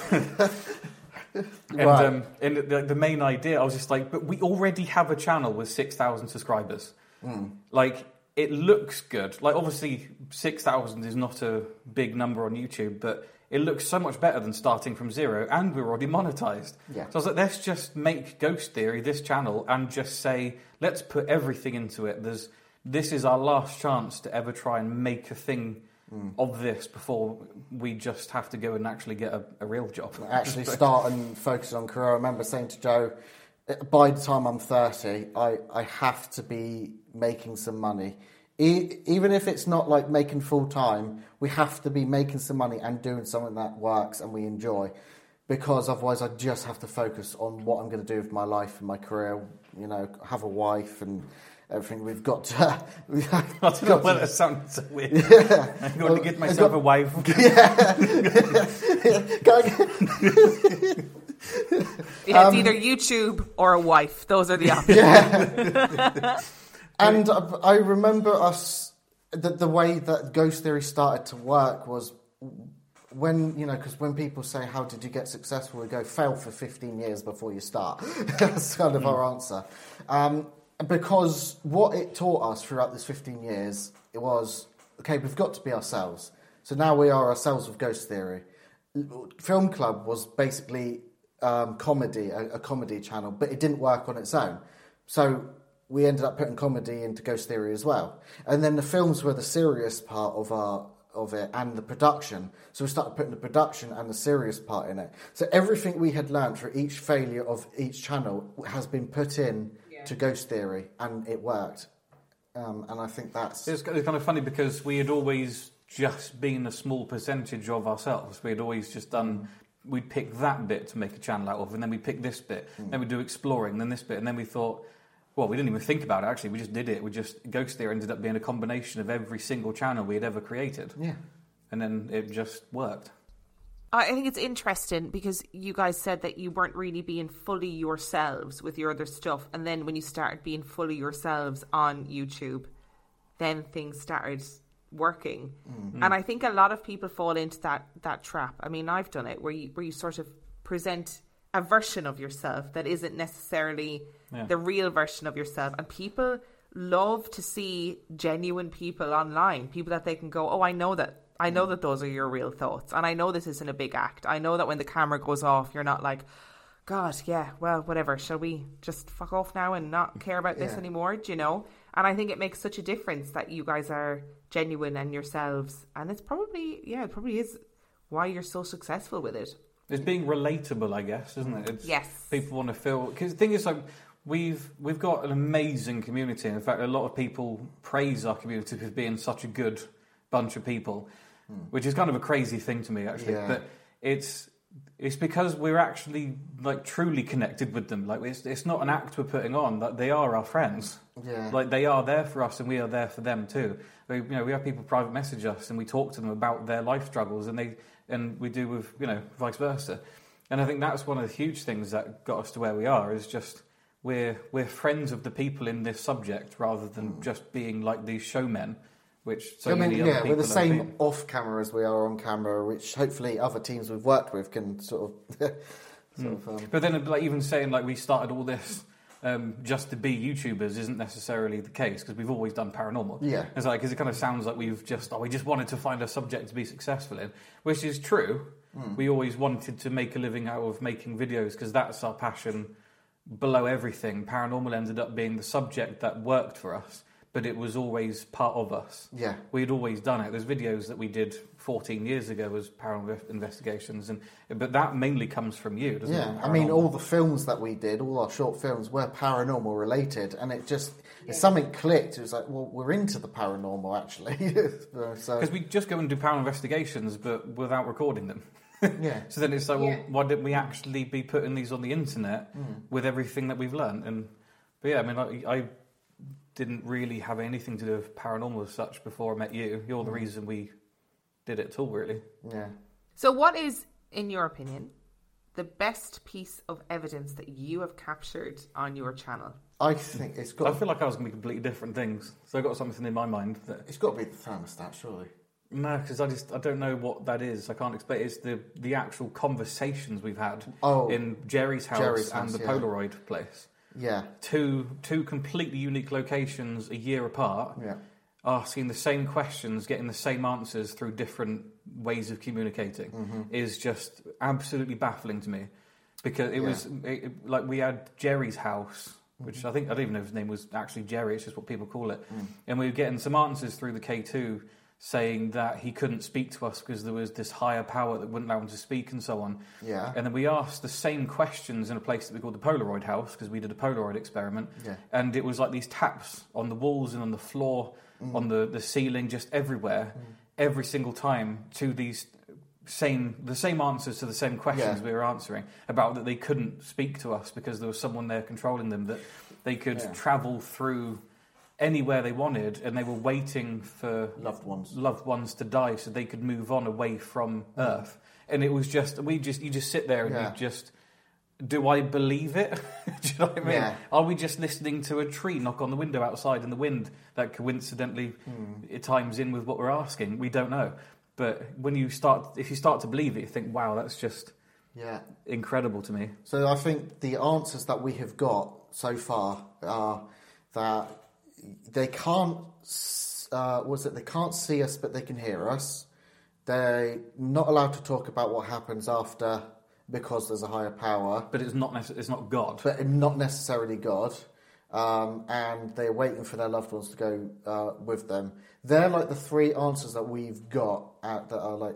And, right. um, and the, the main idea, I was just like, but we already have a channel with six thousand subscribers. Mm. Like, it looks good. Like, obviously, six thousand is not a big number on YouTube, but it looks so much better than starting from zero, and we're already monetized. Yeah. So I was like, let's just make Ghost Theory, this channel, and just say, let's put everything into it. There's This is our last chance to ever try and make a thing Mm. of this before we just have to go and actually get a, a real job. Actually start and focus on career. I remember saying to Joe, by the time I'm thirty, I, I have to be making some money. E- even if it's not like making full time, we have to be making some money and doing something that works and we enjoy, because otherwise I just have to focus on what I'm going to do with my life and my career, you know, have a wife and... everything we've got to... We've got I don't know whether well, it sounds so weird. Yeah. I'm going well, to get myself got, a wife. Yeah. yeah, um, it's either YouTube or a wife. Those are the options. Yeah. and I, I remember us... The, the way that Ghost Theory started to work was... When, you know, because when people say, how did you get successful? We go, fail for fifteen years before you start. That's kind of mm. our answer. Um... Because what it taught us throughout this fifteen years, it was, okay, we've got to be ourselves. So now we are ourselves with Ghost Theory. Film Club was basically um, comedy, a, a comedy channel, but it didn't work on its own. So we ended up putting comedy into Ghost Theory as well. And then the films were the serious part of our of it and the production. So we started putting the production and the serious part in it. So everything we had learned for each failure of each channel has been put in yeah. to Ghost Theory, and it worked. Um, and I think that's... It's kind of funny because we had always just been a small percentage of ourselves. We had always just done... We'd pick that bit to make a channel out of, and then we'd pick this bit, mm. then we'd do exploring, then this bit, and then we thought... Well, we didn't even think about it, actually. We just did it. We just... Ghost Theory ended up being a combination of every single channel we had ever created. Yeah. And then it just worked. I think it's interesting because you guys said that you weren't really being fully yourselves with your other stuff. And then when you started being fully yourselves on YouTube, then things started working. Mm-hmm. And I think a lot of people fall into that, that trap. I mean, I've done it where you, where you sort of present a version of yourself that isn't necessarily yeah. the real version of yourself. And people love to see genuine people online, people that they can go, oh, I know that. I know that those are your real thoughts. And I know this isn't a big act. I know that when the camera goes off, you're not like, God, yeah, well, whatever. Shall we just fuck off now and not care about yeah. this anymore? Do you know? And I think it makes such a difference that you guys are genuine and yourselves. And it's probably, yeah, it probably is why you're so successful with it. It's being relatable, I guess, isn't it? It's, yes. People want to feel... Because the thing is, like... We've we've got an amazing community. In fact, a lot of people praise our community for being such a good bunch of people, mm. which is kind of a crazy thing to me, actually. Yeah. But it's it's because we're actually like truly connected with them. Like it's it's not an act we're putting on. Like they are our friends. Yeah. Like they are there for us, and we are there for them too. We, you know, we have people private message us, and we talk to them about their life struggles, and they and we do with you know vice versa. And I think that's one of the huge things that got us to where we are is just. We're we're friends of the people in this subject rather than mm. just being like these showmen, which so I mean, many other yeah, people are. Yeah, we're the same been. Off camera as we are on camera, which hopefully other teams we've worked with can sort of. sort mm. of um, but then, like even saying like we started all this um, just to be YouTubers isn't necessarily the case because we've always done paranormal. Yeah, it's like because it kind of sounds like we've just oh, we just wanted to find a subject to be successful in, which is true. Mm. We always wanted to make a living out of making videos because that's our passion. Below everything, paranormal ended up being the subject that worked for us, but it was always part of us. Yeah. We'd always done it. There's videos that we did fourteen years ago as paranormal investigations, and but that mainly comes from you, doesn't yeah. it? Yeah, I mean, all the films that we did, all our short films, were paranormal related, and it just, yeah. something clicked. It was like, well, we're into the paranormal, actually. Because so. we just go and do paranormal investigations, but without recording them. Yeah. So then it's like, well, yeah. why didn't we actually be putting these on the internet mm. with everything that we've learned? And but yeah, I mean, I, I didn't really have anything to do with paranormal as such before I met you. You're mm. the reason we did it at all, really. Yeah. So, what is, in your opinion, the best piece of evidence that you have captured on your channel? I think it's got. I feel like I was going to be completely different things. So I got something in my mind that it's got to be the thermostat, surely. No, because I just I don't know what that is. I can't explain. It's the, the actual conversations we've had oh, in Jerry's house Jerry's and house, the yeah. Polaroid place. Yeah, two two completely unique locations a year apart. Yeah, asking the same questions, getting the same answers through different ways of communicating mm-hmm. is just absolutely baffling to me. Because it yeah. was it, it, like we had Jerry's house. Which I think, I don't even know if his name was actually Jerry, it's just what people call it. Mm. And we were getting some answers through the K two saying that he couldn't speak to us because there was this higher power that wouldn't allow him to speak and so on. Yeah. And then we asked the same questions in a place that we called the Polaroid House because we did a Polaroid experiment. Yeah. And it was like these taps on the walls and on the floor, mm. on the, the ceiling, just everywhere, mm. every single time to these... Same the same answers to the same questions yeah. we were answering about that they couldn't speak to us because there was someone there controlling them, that they could yeah. travel through anywhere they wanted and they were waiting for loved ones loved ones to die so they could move on away from mm. Earth. And it was just we just you just sit there and yeah. you just do I believe it? Do you know what I mean? Yeah. Are we just listening to a tree knock on the window outside in the wind that coincidentally mm. it times in with what we're asking? We don't know. But when you start, if you start to believe it, you think, wow, that's just yeah. incredible to me. So I think the answers that we have got so far are that they can't, uh, was it, they can't see us, but they can hear us. They're not allowed to talk about what happens after because there's a higher power. But it's not, nece- it's not God. But not necessarily God. um, and they're waiting for their loved ones to go uh, with them. They're like the three answers that we've got at, that are like.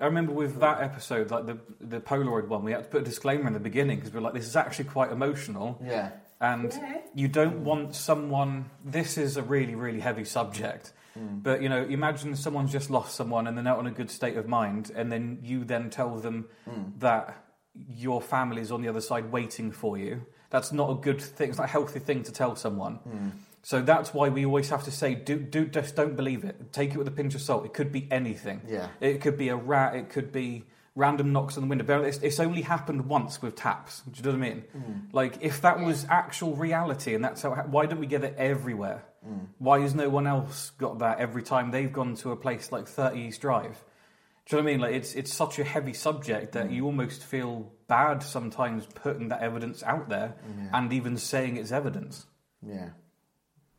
I remember with that episode, like the the Polaroid one, we had to put a disclaimer in the beginning because we were like, this is actually quite emotional. Yeah. And yeah. you don't mm. want someone... This is a really, really heavy subject. Mm. But, you know, imagine someone's just lost someone and they're not in a good state of mind, and then you then tell them mm. that your family's on the other side waiting for you. That's not a good thing. It's not a healthy thing to tell someone. Mm. So that's why we always have to say, do, do, just don't believe it. Take it with a pinch of salt. It could be anything. Yeah. It could be a rat. It could be random knocks on the window. But it's, it's only happened once with taps. Do you know what I mean? Mm. Like, if that was actual reality, and that's how, why don't we get it everywhere? Mm. Why has no one else got that every time they've gone to a place like thirty East Drive? Do you know what I mean? Like, it's it's such a heavy subject that you almost feel bad sometimes putting that evidence out there yeah. and even saying it's evidence. Yeah.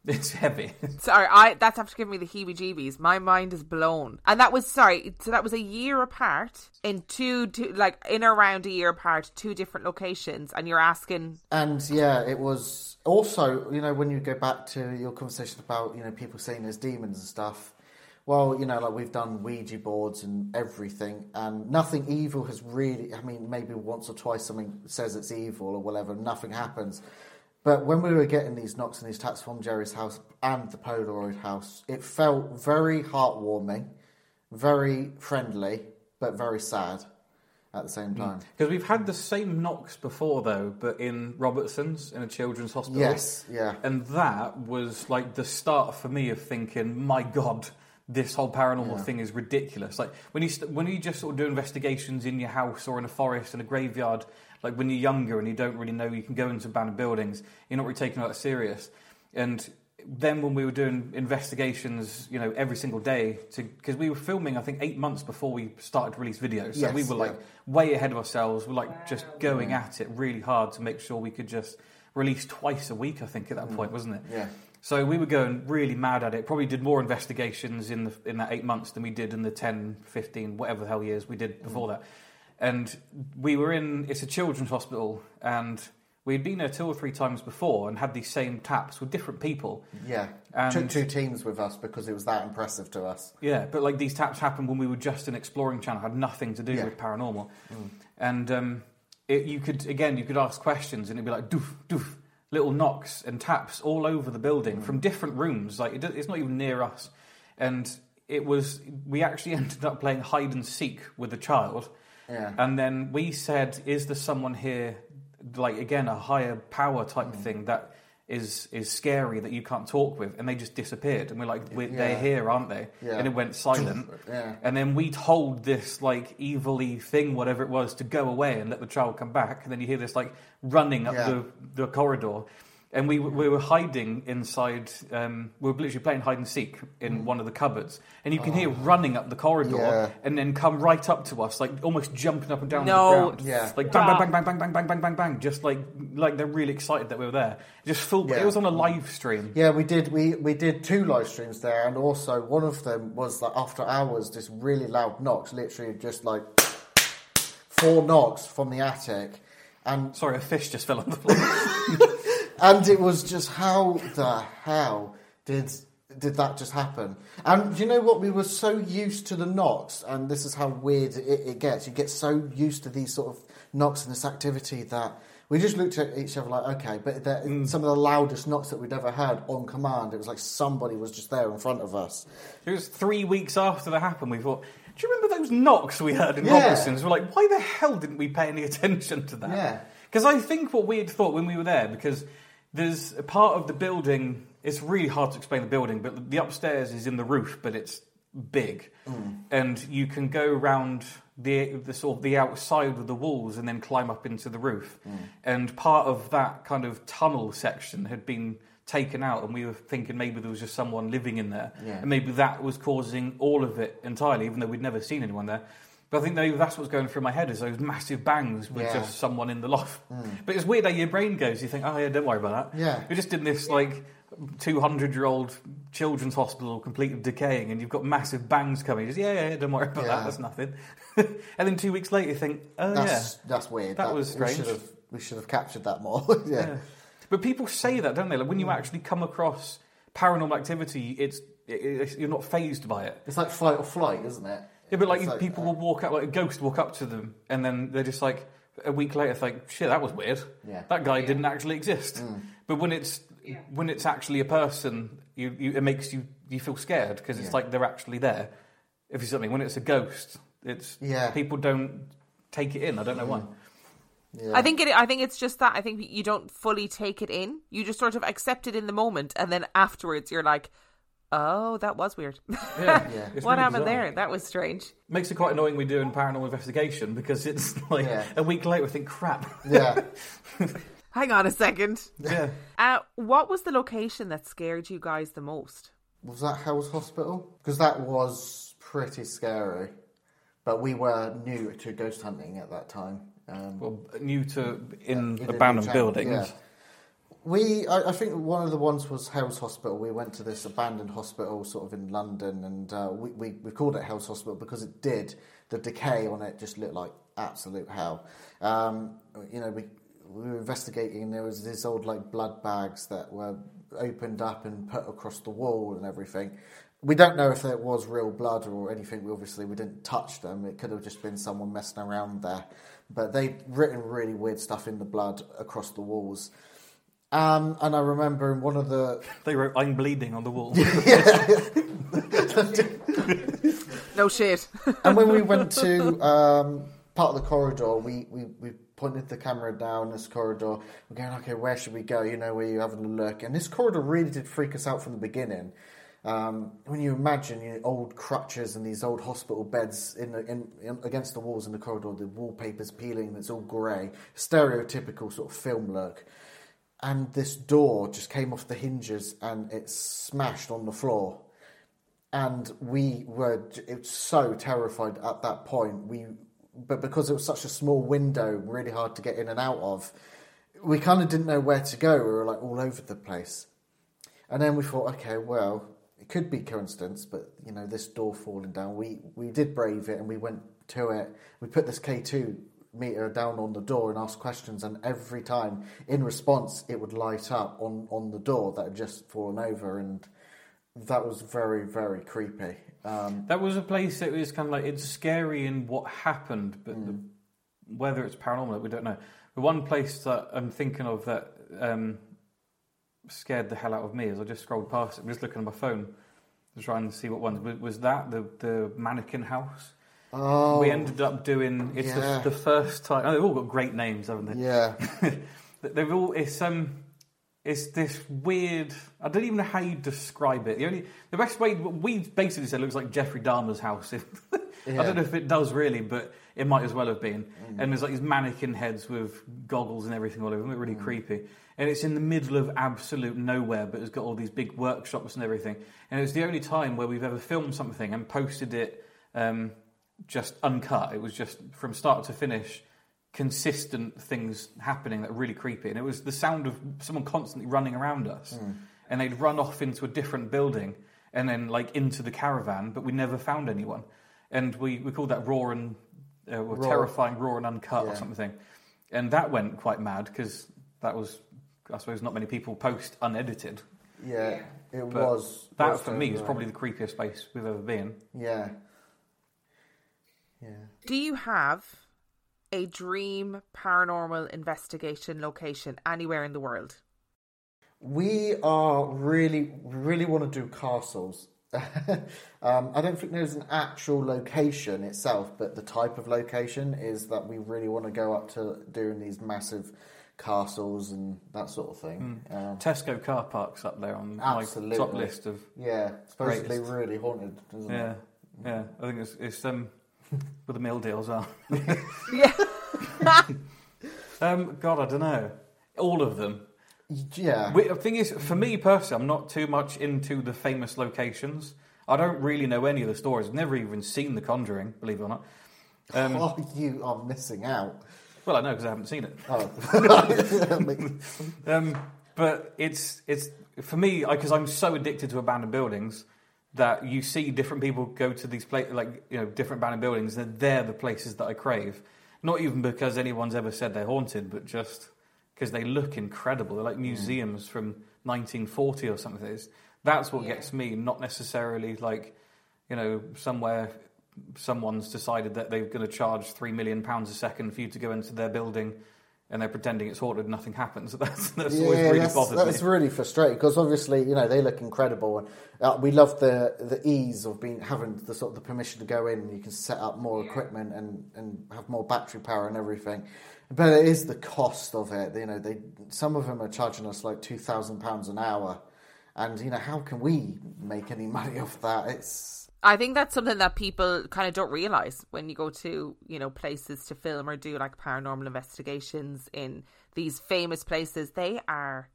It's heavy. Sorry, I that's after giving me the heebie-jeebies. My mind is blown. And that was, sorry, so that was a year apart in two, two like, in around a year apart, two different locations, and you're asking... And, yeah, it was also, you know, when you go back to your conversation about, you know, people saying there's demons and stuff, well, you know, like, we've done Ouija boards and everything, and nothing evil has really... I mean, maybe once or twice something says it's evil or whatever, nothing happens. But when we were getting these knocks and these taps from Jerry's house and the Polaroid house, it felt very heartwarming, very friendly, but very sad at the same time. Because we've had the same knocks before, though, but in Robertson's, in a children's hospital. Yes, yeah. And that was, like, the start for me of thinking, my God, this whole paranormal yeah. thing is ridiculous. Like, when you, st- when you just sort of do investigations in your house or in a forest, in a graveyard... Like, when you're younger and you don't really know, you can go into abandoned buildings, you're not really taking that serious. And then when we were doing investigations, you know, every single day, because we were filming, I think, eight months before we started to release videos. So yes, we were, like, yeah. way ahead of ourselves. We're, like, wow. just going yeah. at it really hard to make sure we could just release twice a week, I think, at that mm. point, wasn't it? Yeah. So we were going really mad at it. Probably did more investigations in the, in that eight months than we did in the ten, fifteen, whatever the hell years we did before mm. that. And we were in, it's a children's hospital, and we'd been there two or three times before and had these same taps with different people. Yeah, and took two teams with us because it was that impressive to us. Yeah, but like these taps happened when we were just an exploring channel, had nothing to do yeah. with paranormal. Mm. And um, it, you could, again, you could ask questions and it'd be like, doof, doof, little knocks and taps all over the building mm. from different rooms. Like, it, it's not even near us. And it was, we actually ended up playing hide and seek with a child. Yeah. And then we said, is there someone here, like, again, a higher power type mm. thing that is is scary that you can't talk with? And they just disappeared. And we're like, we're, yeah. they're here, aren't they? Yeah. And it went silent. yeah. And then we told this, like, evil-y thing, whatever it was, to go away and let the child come back. And then you hear this, like, running up yeah. the, the corridor. And we we were hiding inside, um, we were literally playing hide and seek in mm. one of the cupboards. And you can oh. hear running up the corridor yeah. and then come right up to us, like almost jumping up and down no. on the ground. Yeah. Like bang, ah. bang, bang, bang, bang, bang, bang, bang, bang. Just like like they're really excited that we were there. Just full, yeah. It was on a live stream. Yeah, we did we, we did two live streams there. And also one of them was that after hours, just really loud knocks, literally just like four knocks from the attic. And sorry, a fish just fell on the floor. And it was just, how the hell did did that just happen? And you know what? We were so used to the knocks, and this is how weird it, it gets. You get so used to these sort of knocks and this activity that we just looked at each other like, okay, but mm. some of the loudest knocks that we'd ever heard on command, it was like somebody was just there in front of us. It was three weeks after that happened, we thought, do you remember those knocks we heard in yeah. Robertson's? We're like, why the hell didn't we pay any attention to that? Yeah. Because I think what we had thought when we were there, because... There's a part of the building, it's really hard to explain the building, but the upstairs is in the roof, but it's big. Mm. And you can go round the, the sort of the outside of the walls and then climb up into the roof. Mm. And part of that kind of tunnel section had been taken out, and we were thinking maybe there was just someone living in there. Yeah. And maybe that was causing all of it entirely, even though we'd never seen anyone there. But I think maybe that's what's going through my head, is those massive bangs with yeah. just someone in the loft. Mm. But it's weird how your brain goes. You think, oh, yeah, don't worry about that. Yeah. You're just in this, like, two hundred-year-old children's hospital completely decaying, and you've got massive bangs coming. You just, yeah, yeah, yeah, don't worry about yeah. that. That's nothing. And then two weeks later, you think, oh, that's, yeah. That's weird. That, that was strange. We should have, we should have captured that more. yeah. yeah. But people say that, don't they? Like when you actually come across Paranormal Activity, it's, it's you're not phased by it. It's like fight or flight, isn't it? Yeah, but like it's people like, will walk up, like a ghost walk up to them, and then they're just like a week later, it's like shit, that was weird. Yeah. That guy yeah. didn't actually exist. Mm. But when it's yeah. when it's actually a person, you, you it makes you you feel scared because it's yeah. like they're actually there. If you something, when it's a ghost, it's yeah. people don't take it in. I don't know why. Yeah. I think it. I think it's just that. I think you don't fully take it in. You just sort of accept it in the moment, and then afterwards, you're like, "Oh, that was weird. Yeah, yeah. What really happened bizarre. There? That was strange." Makes it quite annoying. We do in Paranormal Investigation because it's like yeah. a week later, we think, "Crap." Yeah. Hang on a second. Yeah. Uh, what was the location that scared you guys the most? Was that Hell's Hospital? Because that was pretty scary, but we were new to ghost hunting at that time. Um, well, new to in yeah, abandoned buildings. Yeah. We, I, I think one of the ones was Hell's Hospital. We went to this abandoned hospital sort of in London, and uh, we, we, we called it Hell's Hospital because it did. The decay on it just looked like absolute hell. Um, you know, we, we were investigating, and there was these old like blood bags that were opened up and put across the wall and everything. We don't know if there was real blood or anything. We obviously we didn't touch them. It could have just been someone messing around there. But they'd written really weird stuff in the blood across the walls. Um, and I remember in one of the... They wrote, "I'm bleeding" on the wall. No shit. And when we went to um, part of the corridor, we, we, we pointed the camera down this corridor. We're going, okay, where should we go? You know, where you're having a look. And this corridor really did freak us out from the beginning. Um, when you imagine you know, old crutches and these old hospital beds in, the, in, in against the walls in the corridor, the wallpaper's peeling, it's all grey, stereotypical sort of film look. And this door just came off the hinges and it smashed on the floor. And we were it was so terrified at that point. We, but because it was such a small window, really hard to get in and out of, we kind of didn't know where to go. We were like all over the place. And then we thought, okay, well... It could be coincidence, but, you know, this door falling down, we, we did brave it and we went to it. We put this K two meter down on the door and asked questions, and every time, in response, it would light up on, on the door that had just fallen over, and that was very, very creepy. Um, that was a place that was kind of like, it's scary in what happened, but mm. the, whether it's paranormal, we don't know. The one place that I'm thinking of that... Um, scared the hell out of me as I just scrolled past it. I'm just looking at my phone to try and see what one was that the the mannequin house. Oh, we ended up doing it's yeah. the, the first time. Oh, they've all got great names, haven't they? Yeah, they've all. It's um, it's this weird. I don't even know how you describe it. The only the best way we basically said it looks like Jeffrey Dahmer's house. Yeah. I don't know if it does really, but it might as well have been. Mm. And there's like these mannequin heads with goggles and everything all over them. They're really mm. creepy. And it's in the middle of absolute nowhere, but it's got all these big workshops and everything. And it's the only time where we've ever filmed something and posted it um, just uncut. It was just from start to finish, consistent things happening that were really creepy. And it was the sound of someone constantly running around us. Mm. And they'd run off into a different building and then like into the caravan, but we never found anyone. And we, we called that raw and uh, well, raw. terrifying, raw and uncut yeah. or something. And that went quite mad because that was, I suppose, not many people post unedited. Yeah, it but was. That was for me was probably the creepiest place we've ever been. Yeah. Yeah. Do you have a dream paranormal investigation location anywhere in the world? We are really, really want to do castles. um, I don't think there's an actual location itself, but the type of location is that we really want to go up to doing these massive castles and that sort of thing. Mm. Uh, Tesco car parks up there on absolutely. my top list of yeah, supposedly greatest. Really haunted, isn't yeah. it? Yeah, I think it's it's um with the meal deals are. yeah. um, God, I don't know. All of them. Yeah. The thing is, for me personally, I'm not too much into the famous locations. I don't really know any of the stories. I've never even seen The Conjuring, believe it or not. Um, oh, you are missing out. Well, I know because I haven't seen it. Oh. um, but it's it's for me because I'm so addicted to abandoned buildings that you see different people go to these places, like you know, different abandoned buildings, and they're the places that I crave. Not even because anyone's ever said they're haunted, but just. because they look incredible. They're like museums mm. from nineteen forty or something. It's, that's what yeah. gets me, not necessarily like, you know, somewhere someone's decided that they're going to charge three million pounds a second for you to go into their building and they're pretending it's haunted and nothing happens. That's, that's yeah, always really that's, bothered that's me. That's really frustrating because obviously, you know, they look incredible and uh, we love the the ease of being having the sort of the permission to go in and you can set up more yeah. equipment and, and have more battery power and everything. But it is the cost of it. You know, they some of them are charging us like two thousand pounds an hour and, you know, how can we make any money off that? It's... I think that's something that people kind of don't realise when you go to, you know, places to film or do like paranormal investigations in these famous places. They are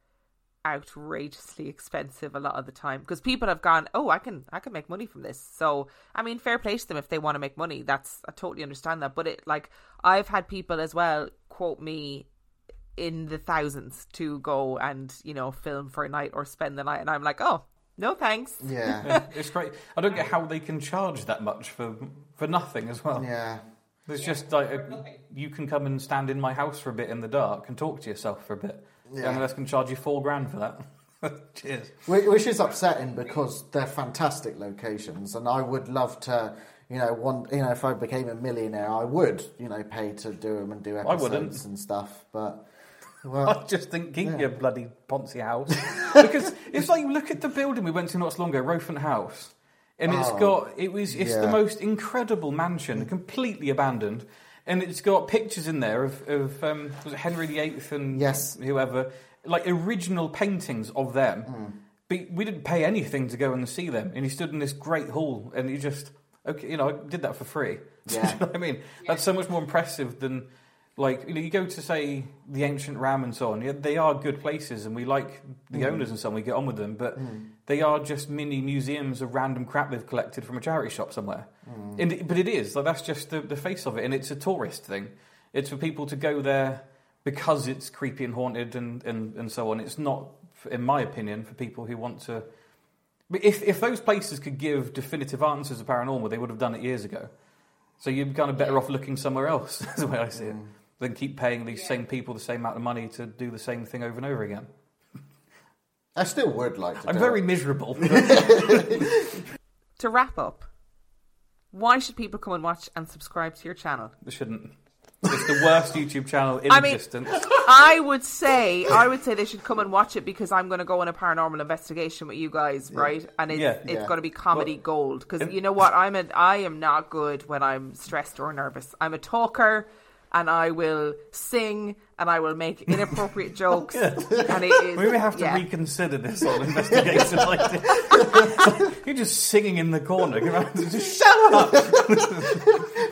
outrageously expensive a lot of the time because people have gone, oh, I can I can make money from this. So, I mean, fair play to them if they want to make money. That's I totally understand that. But it like I've had people as well quote me in the thousands to go and, you know, film for a night or spend the night. And I'm like, oh. No, thanks. Yeah. yeah. It's great. I don't get how they can charge that much for for nothing as well. Yeah. It's yeah. just like, a, you can come and stand in my house for a bit in the dark and talk to yourself for a bit. Yeah. And I can charge you four grand for that. Cheers. Which is upsetting because they're fantastic locations and I would love to, you know, want, you know, if I became a millionaire, I would, you know, pay to do them and do episodes and stuff, but... Well, I just think, keep yeah. your bloody Ponzi house. Because it's like, look at the building we went to not so long ago, Rofant House. And oh, it's got, it was, it's yeah. the most incredible mansion, completely abandoned. And it's got pictures in there of, of um, was it Henry the Eighth and yes. whoever, like original paintings of them. Mm. But we didn't pay anything to go and see them. And he stood in this great hall and he just, okay, you know, I did that for free. Yeah. Do you know what I mean? Yeah. That's so much more impressive than... Like, you know, you go to, say, the Ancient Ram and so on. Yeah, they are good places, and we like the mm. owners and so on. We get on with them, but mm. they are just mini museums of random crap they've collected from a charity shop somewhere. Mm. And it, but it is. Like, that's just the, the face of it, and it's a tourist thing. It's for people to go there because it's creepy and haunted and, and, and so on. It's not, in my opinion, for people who want to... But if, if those places could give definitive answers to paranormal, they would have done it years ago. So you're kind of better off looking somewhere else, is the way I see it. Mm. Than keep paying these yeah. same people the same amount of money to do the same thing over and over again. I still would like to I'm do very it. Miserable. To wrap up, why should people come and watch and subscribe to your channel? They shouldn't. It's the worst YouTube channel in I mean, existence. I would say I would say they should come and watch it because I'm going to go on a paranormal investigation with you guys, yeah. right? And it's, yeah, it's yeah. going to be comedy well, gold. Because you know what? I'm a, I am not good when I'm stressed or nervous. I'm a talker. And I will sing, and I will make inappropriate jokes. Yeah. And it is, maybe we have to yeah. reconsider this whole investigation. Like this. You're just singing in the corner. Just shut up.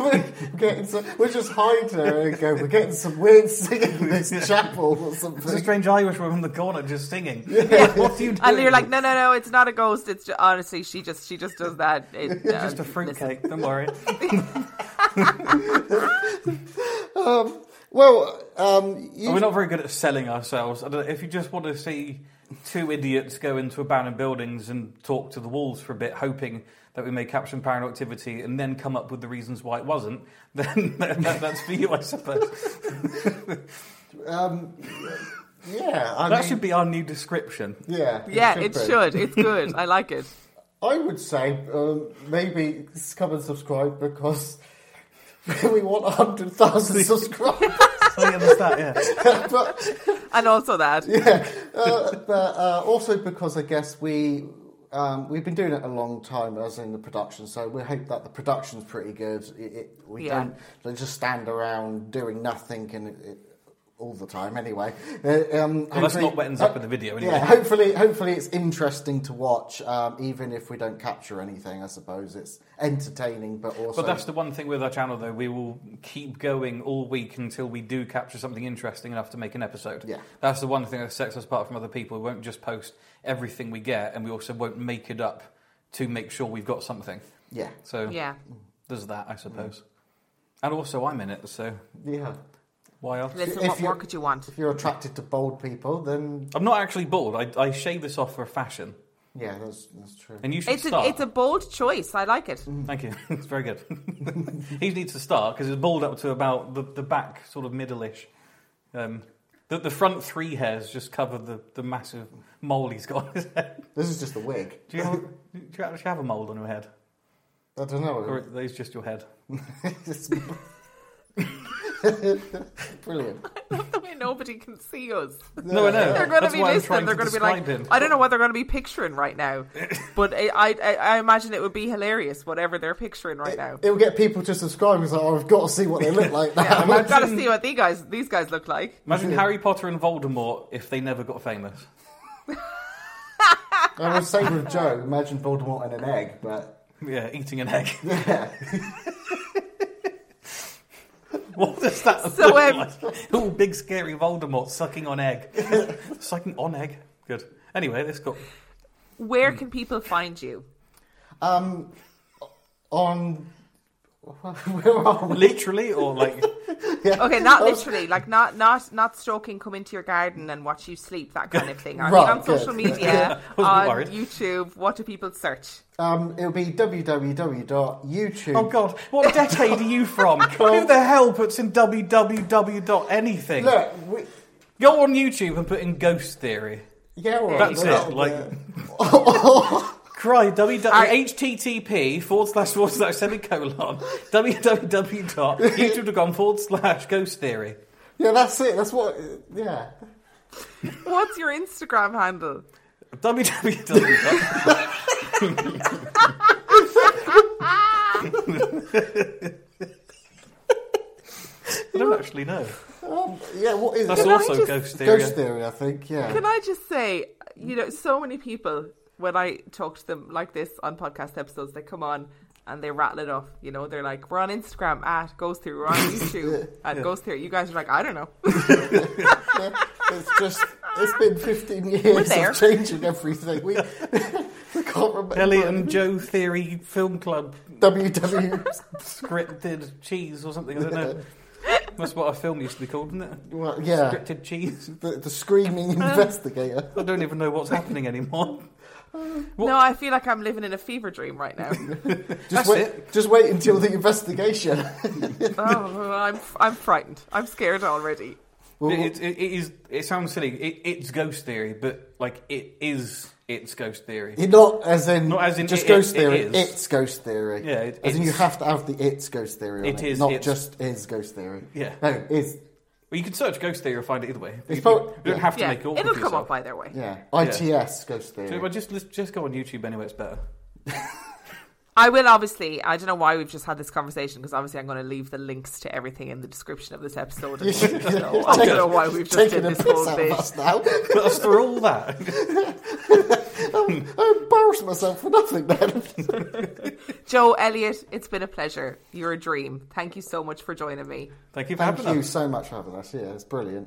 we're, getting some, we're just hiding there and go, we're getting some weird singing in this chapel or something. It's a strange Irish woman in the corner just singing. Yeah. What are you doing? And you're like, no, no, no, it's not a ghost. It's just, honestly, she just she just does that. It, uh, just a fruitcake, don't worry. Um, well, um, you... we're not very good at selling ourselves. I don't know, if you just want to see two idiots go into abandoned buildings and talk to the walls for a bit, hoping that we may capture paranormal activity and then come up with the reasons why it wasn't, then that, that, that's for you, I suppose. um, yeah, I that mean... should be our new description. Yeah, yeah, it should. It should. It's good. I like it. I would say um, maybe come and subscribe because. We want one hundred thousand subscribers. I understand, yeah. But, and also that. Yeah. Uh, but uh, also because I guess we, um, we've been doing it a long time as in the production, so we hope that the production's pretty good. It, it, we yeah. don't like, just stand around doing nothing and it, it, all the time anyway. Uh, um, well, that's not what ends up uh, in the video anyway. Yeah, hopefully, hopefully it's interesting to watch, um, even if we don't capture anything, I suppose. It's entertaining, but also... But that's the one thing with our channel, though. We will keep going all week until we do capture something interesting enough to make an episode. Yeah. That's the one thing that sets us apart from other people. We won't just post everything we get, and we also won't make it up to make sure we've got something. Yeah. So yeah. there's that, I suppose. Mm. And also, I'm in it, so... Yeah. Why else? Listen, what more could you want? If you're attracted to bald people, then... I'm not actually bald. I, I shave this off for fashion. Yeah, that's, that's true. And you should it's start. A, it's a bold choice. I like it. Mm. Thank you. It's very good. He needs to start, because it's bald up to about the, the back, sort of middle-ish. Um, The, the front three hairs just cover the, the massive mole he's got on his head. This is just the wig. Do you, have, do you actually have a mole on your head? I don't know. Or is it just your head? Brilliant. I love the way nobody can see us. No, I know. They're going That's to be listening. They're going to, to be like, him. I don't know what they're going to be picturing right now, but I, I, I imagine it would be hilarious, whatever they're picturing right it, now. It will get people to subscribe. It's like, oh, I've got to see what they look like. Yeah, I've got to see what these guys, these guys look like. Imagine Harry Potter and Voldemort if they never got famous. I was saying with Joe, imagine Voldemort and an egg, but yeah, eating an egg. Yeah. What does that look so, um, like? Oh, big scary Voldemort sucking on egg. Sucking on egg. Good. Anyway, this got... Where mm. can people find you? Um, on... Where are we? Literally or like... Yeah. Okay, not literally. Like, not, not, not stalking, come into your garden and watch you sleep, that kind of thing. I mean, right, on good. social media, on worried. YouTube, what do people search? Um, it'll be w w w dot youtube. Oh, God. What decade are you from? Who the hell puts in w w w dot anything? Look, we... Go on YouTube and put in Ghost Theory. Yeah, all right. That's Look, it. Like... Cry, http forward slash forward slash semicolon www.youtube.com forward slash ghost theory. Yeah, that's it. That's what, yeah. What's your Instagram handle? www. I don't actually know. Um, yeah, what is That's it? also just, ghost theory. Ghost theory, I think, yeah. Can I just say, you know, so many people... When I talk to them like this on podcast episodes, they come on and they rattle it off. You know, they're like, we're on Instagram at Ghost Theory, we're on YouTube at yeah. Ghost Theory. You guys are like, I don't know. yeah, it's just, it's been fifteen years of changing everything. We, we can't remember. Elliot and Joe Theory Film Club. W W Scripted Cheese or something, I don't know. That's what our film used to be called, isn't it? Well, yeah. Scripted Cheese. The, the Screaming Investigator. I don't even know what's happening anymore. What? No, I feel like I'm living in a fever dream right now. just That's wait, it. Just wait until the investigation. oh, I'm I'm frightened. I'm scared already. Well, it, it, it is. It sounds silly. It, it's Ghost Theory, but like it is. It's Ghost Theory. It not as in not as in just it, Ghost it, Theory. It it's Ghost Theory. Yeah, it, as in you have to have the it's Ghost Theory. On it, it is not just is Ghost Theory. Yeah, no, it's. Well, you can search Ghost Theory or find it either way. You, probably, you don't yeah. have to yeah. make it all. It'll come yourself. up either way. Yeah. I T S yeah. Ghost Theory. So, well, just, just go on YouTube anyway, it's better. I will obviously, I don't know why we've just had this conversation, because obviously I'm going to leave the links to everything in the description of this episode. And so I don't know why we've just did this whole thing. But us for all that. I'm, I embarrassed myself for nothing then. Joe, Elliot, it's been a pleasure. You're a dream. Thank you so much for joining me. Thank you for Thank having us. Thank you so much for having us. Yeah, it's brilliant.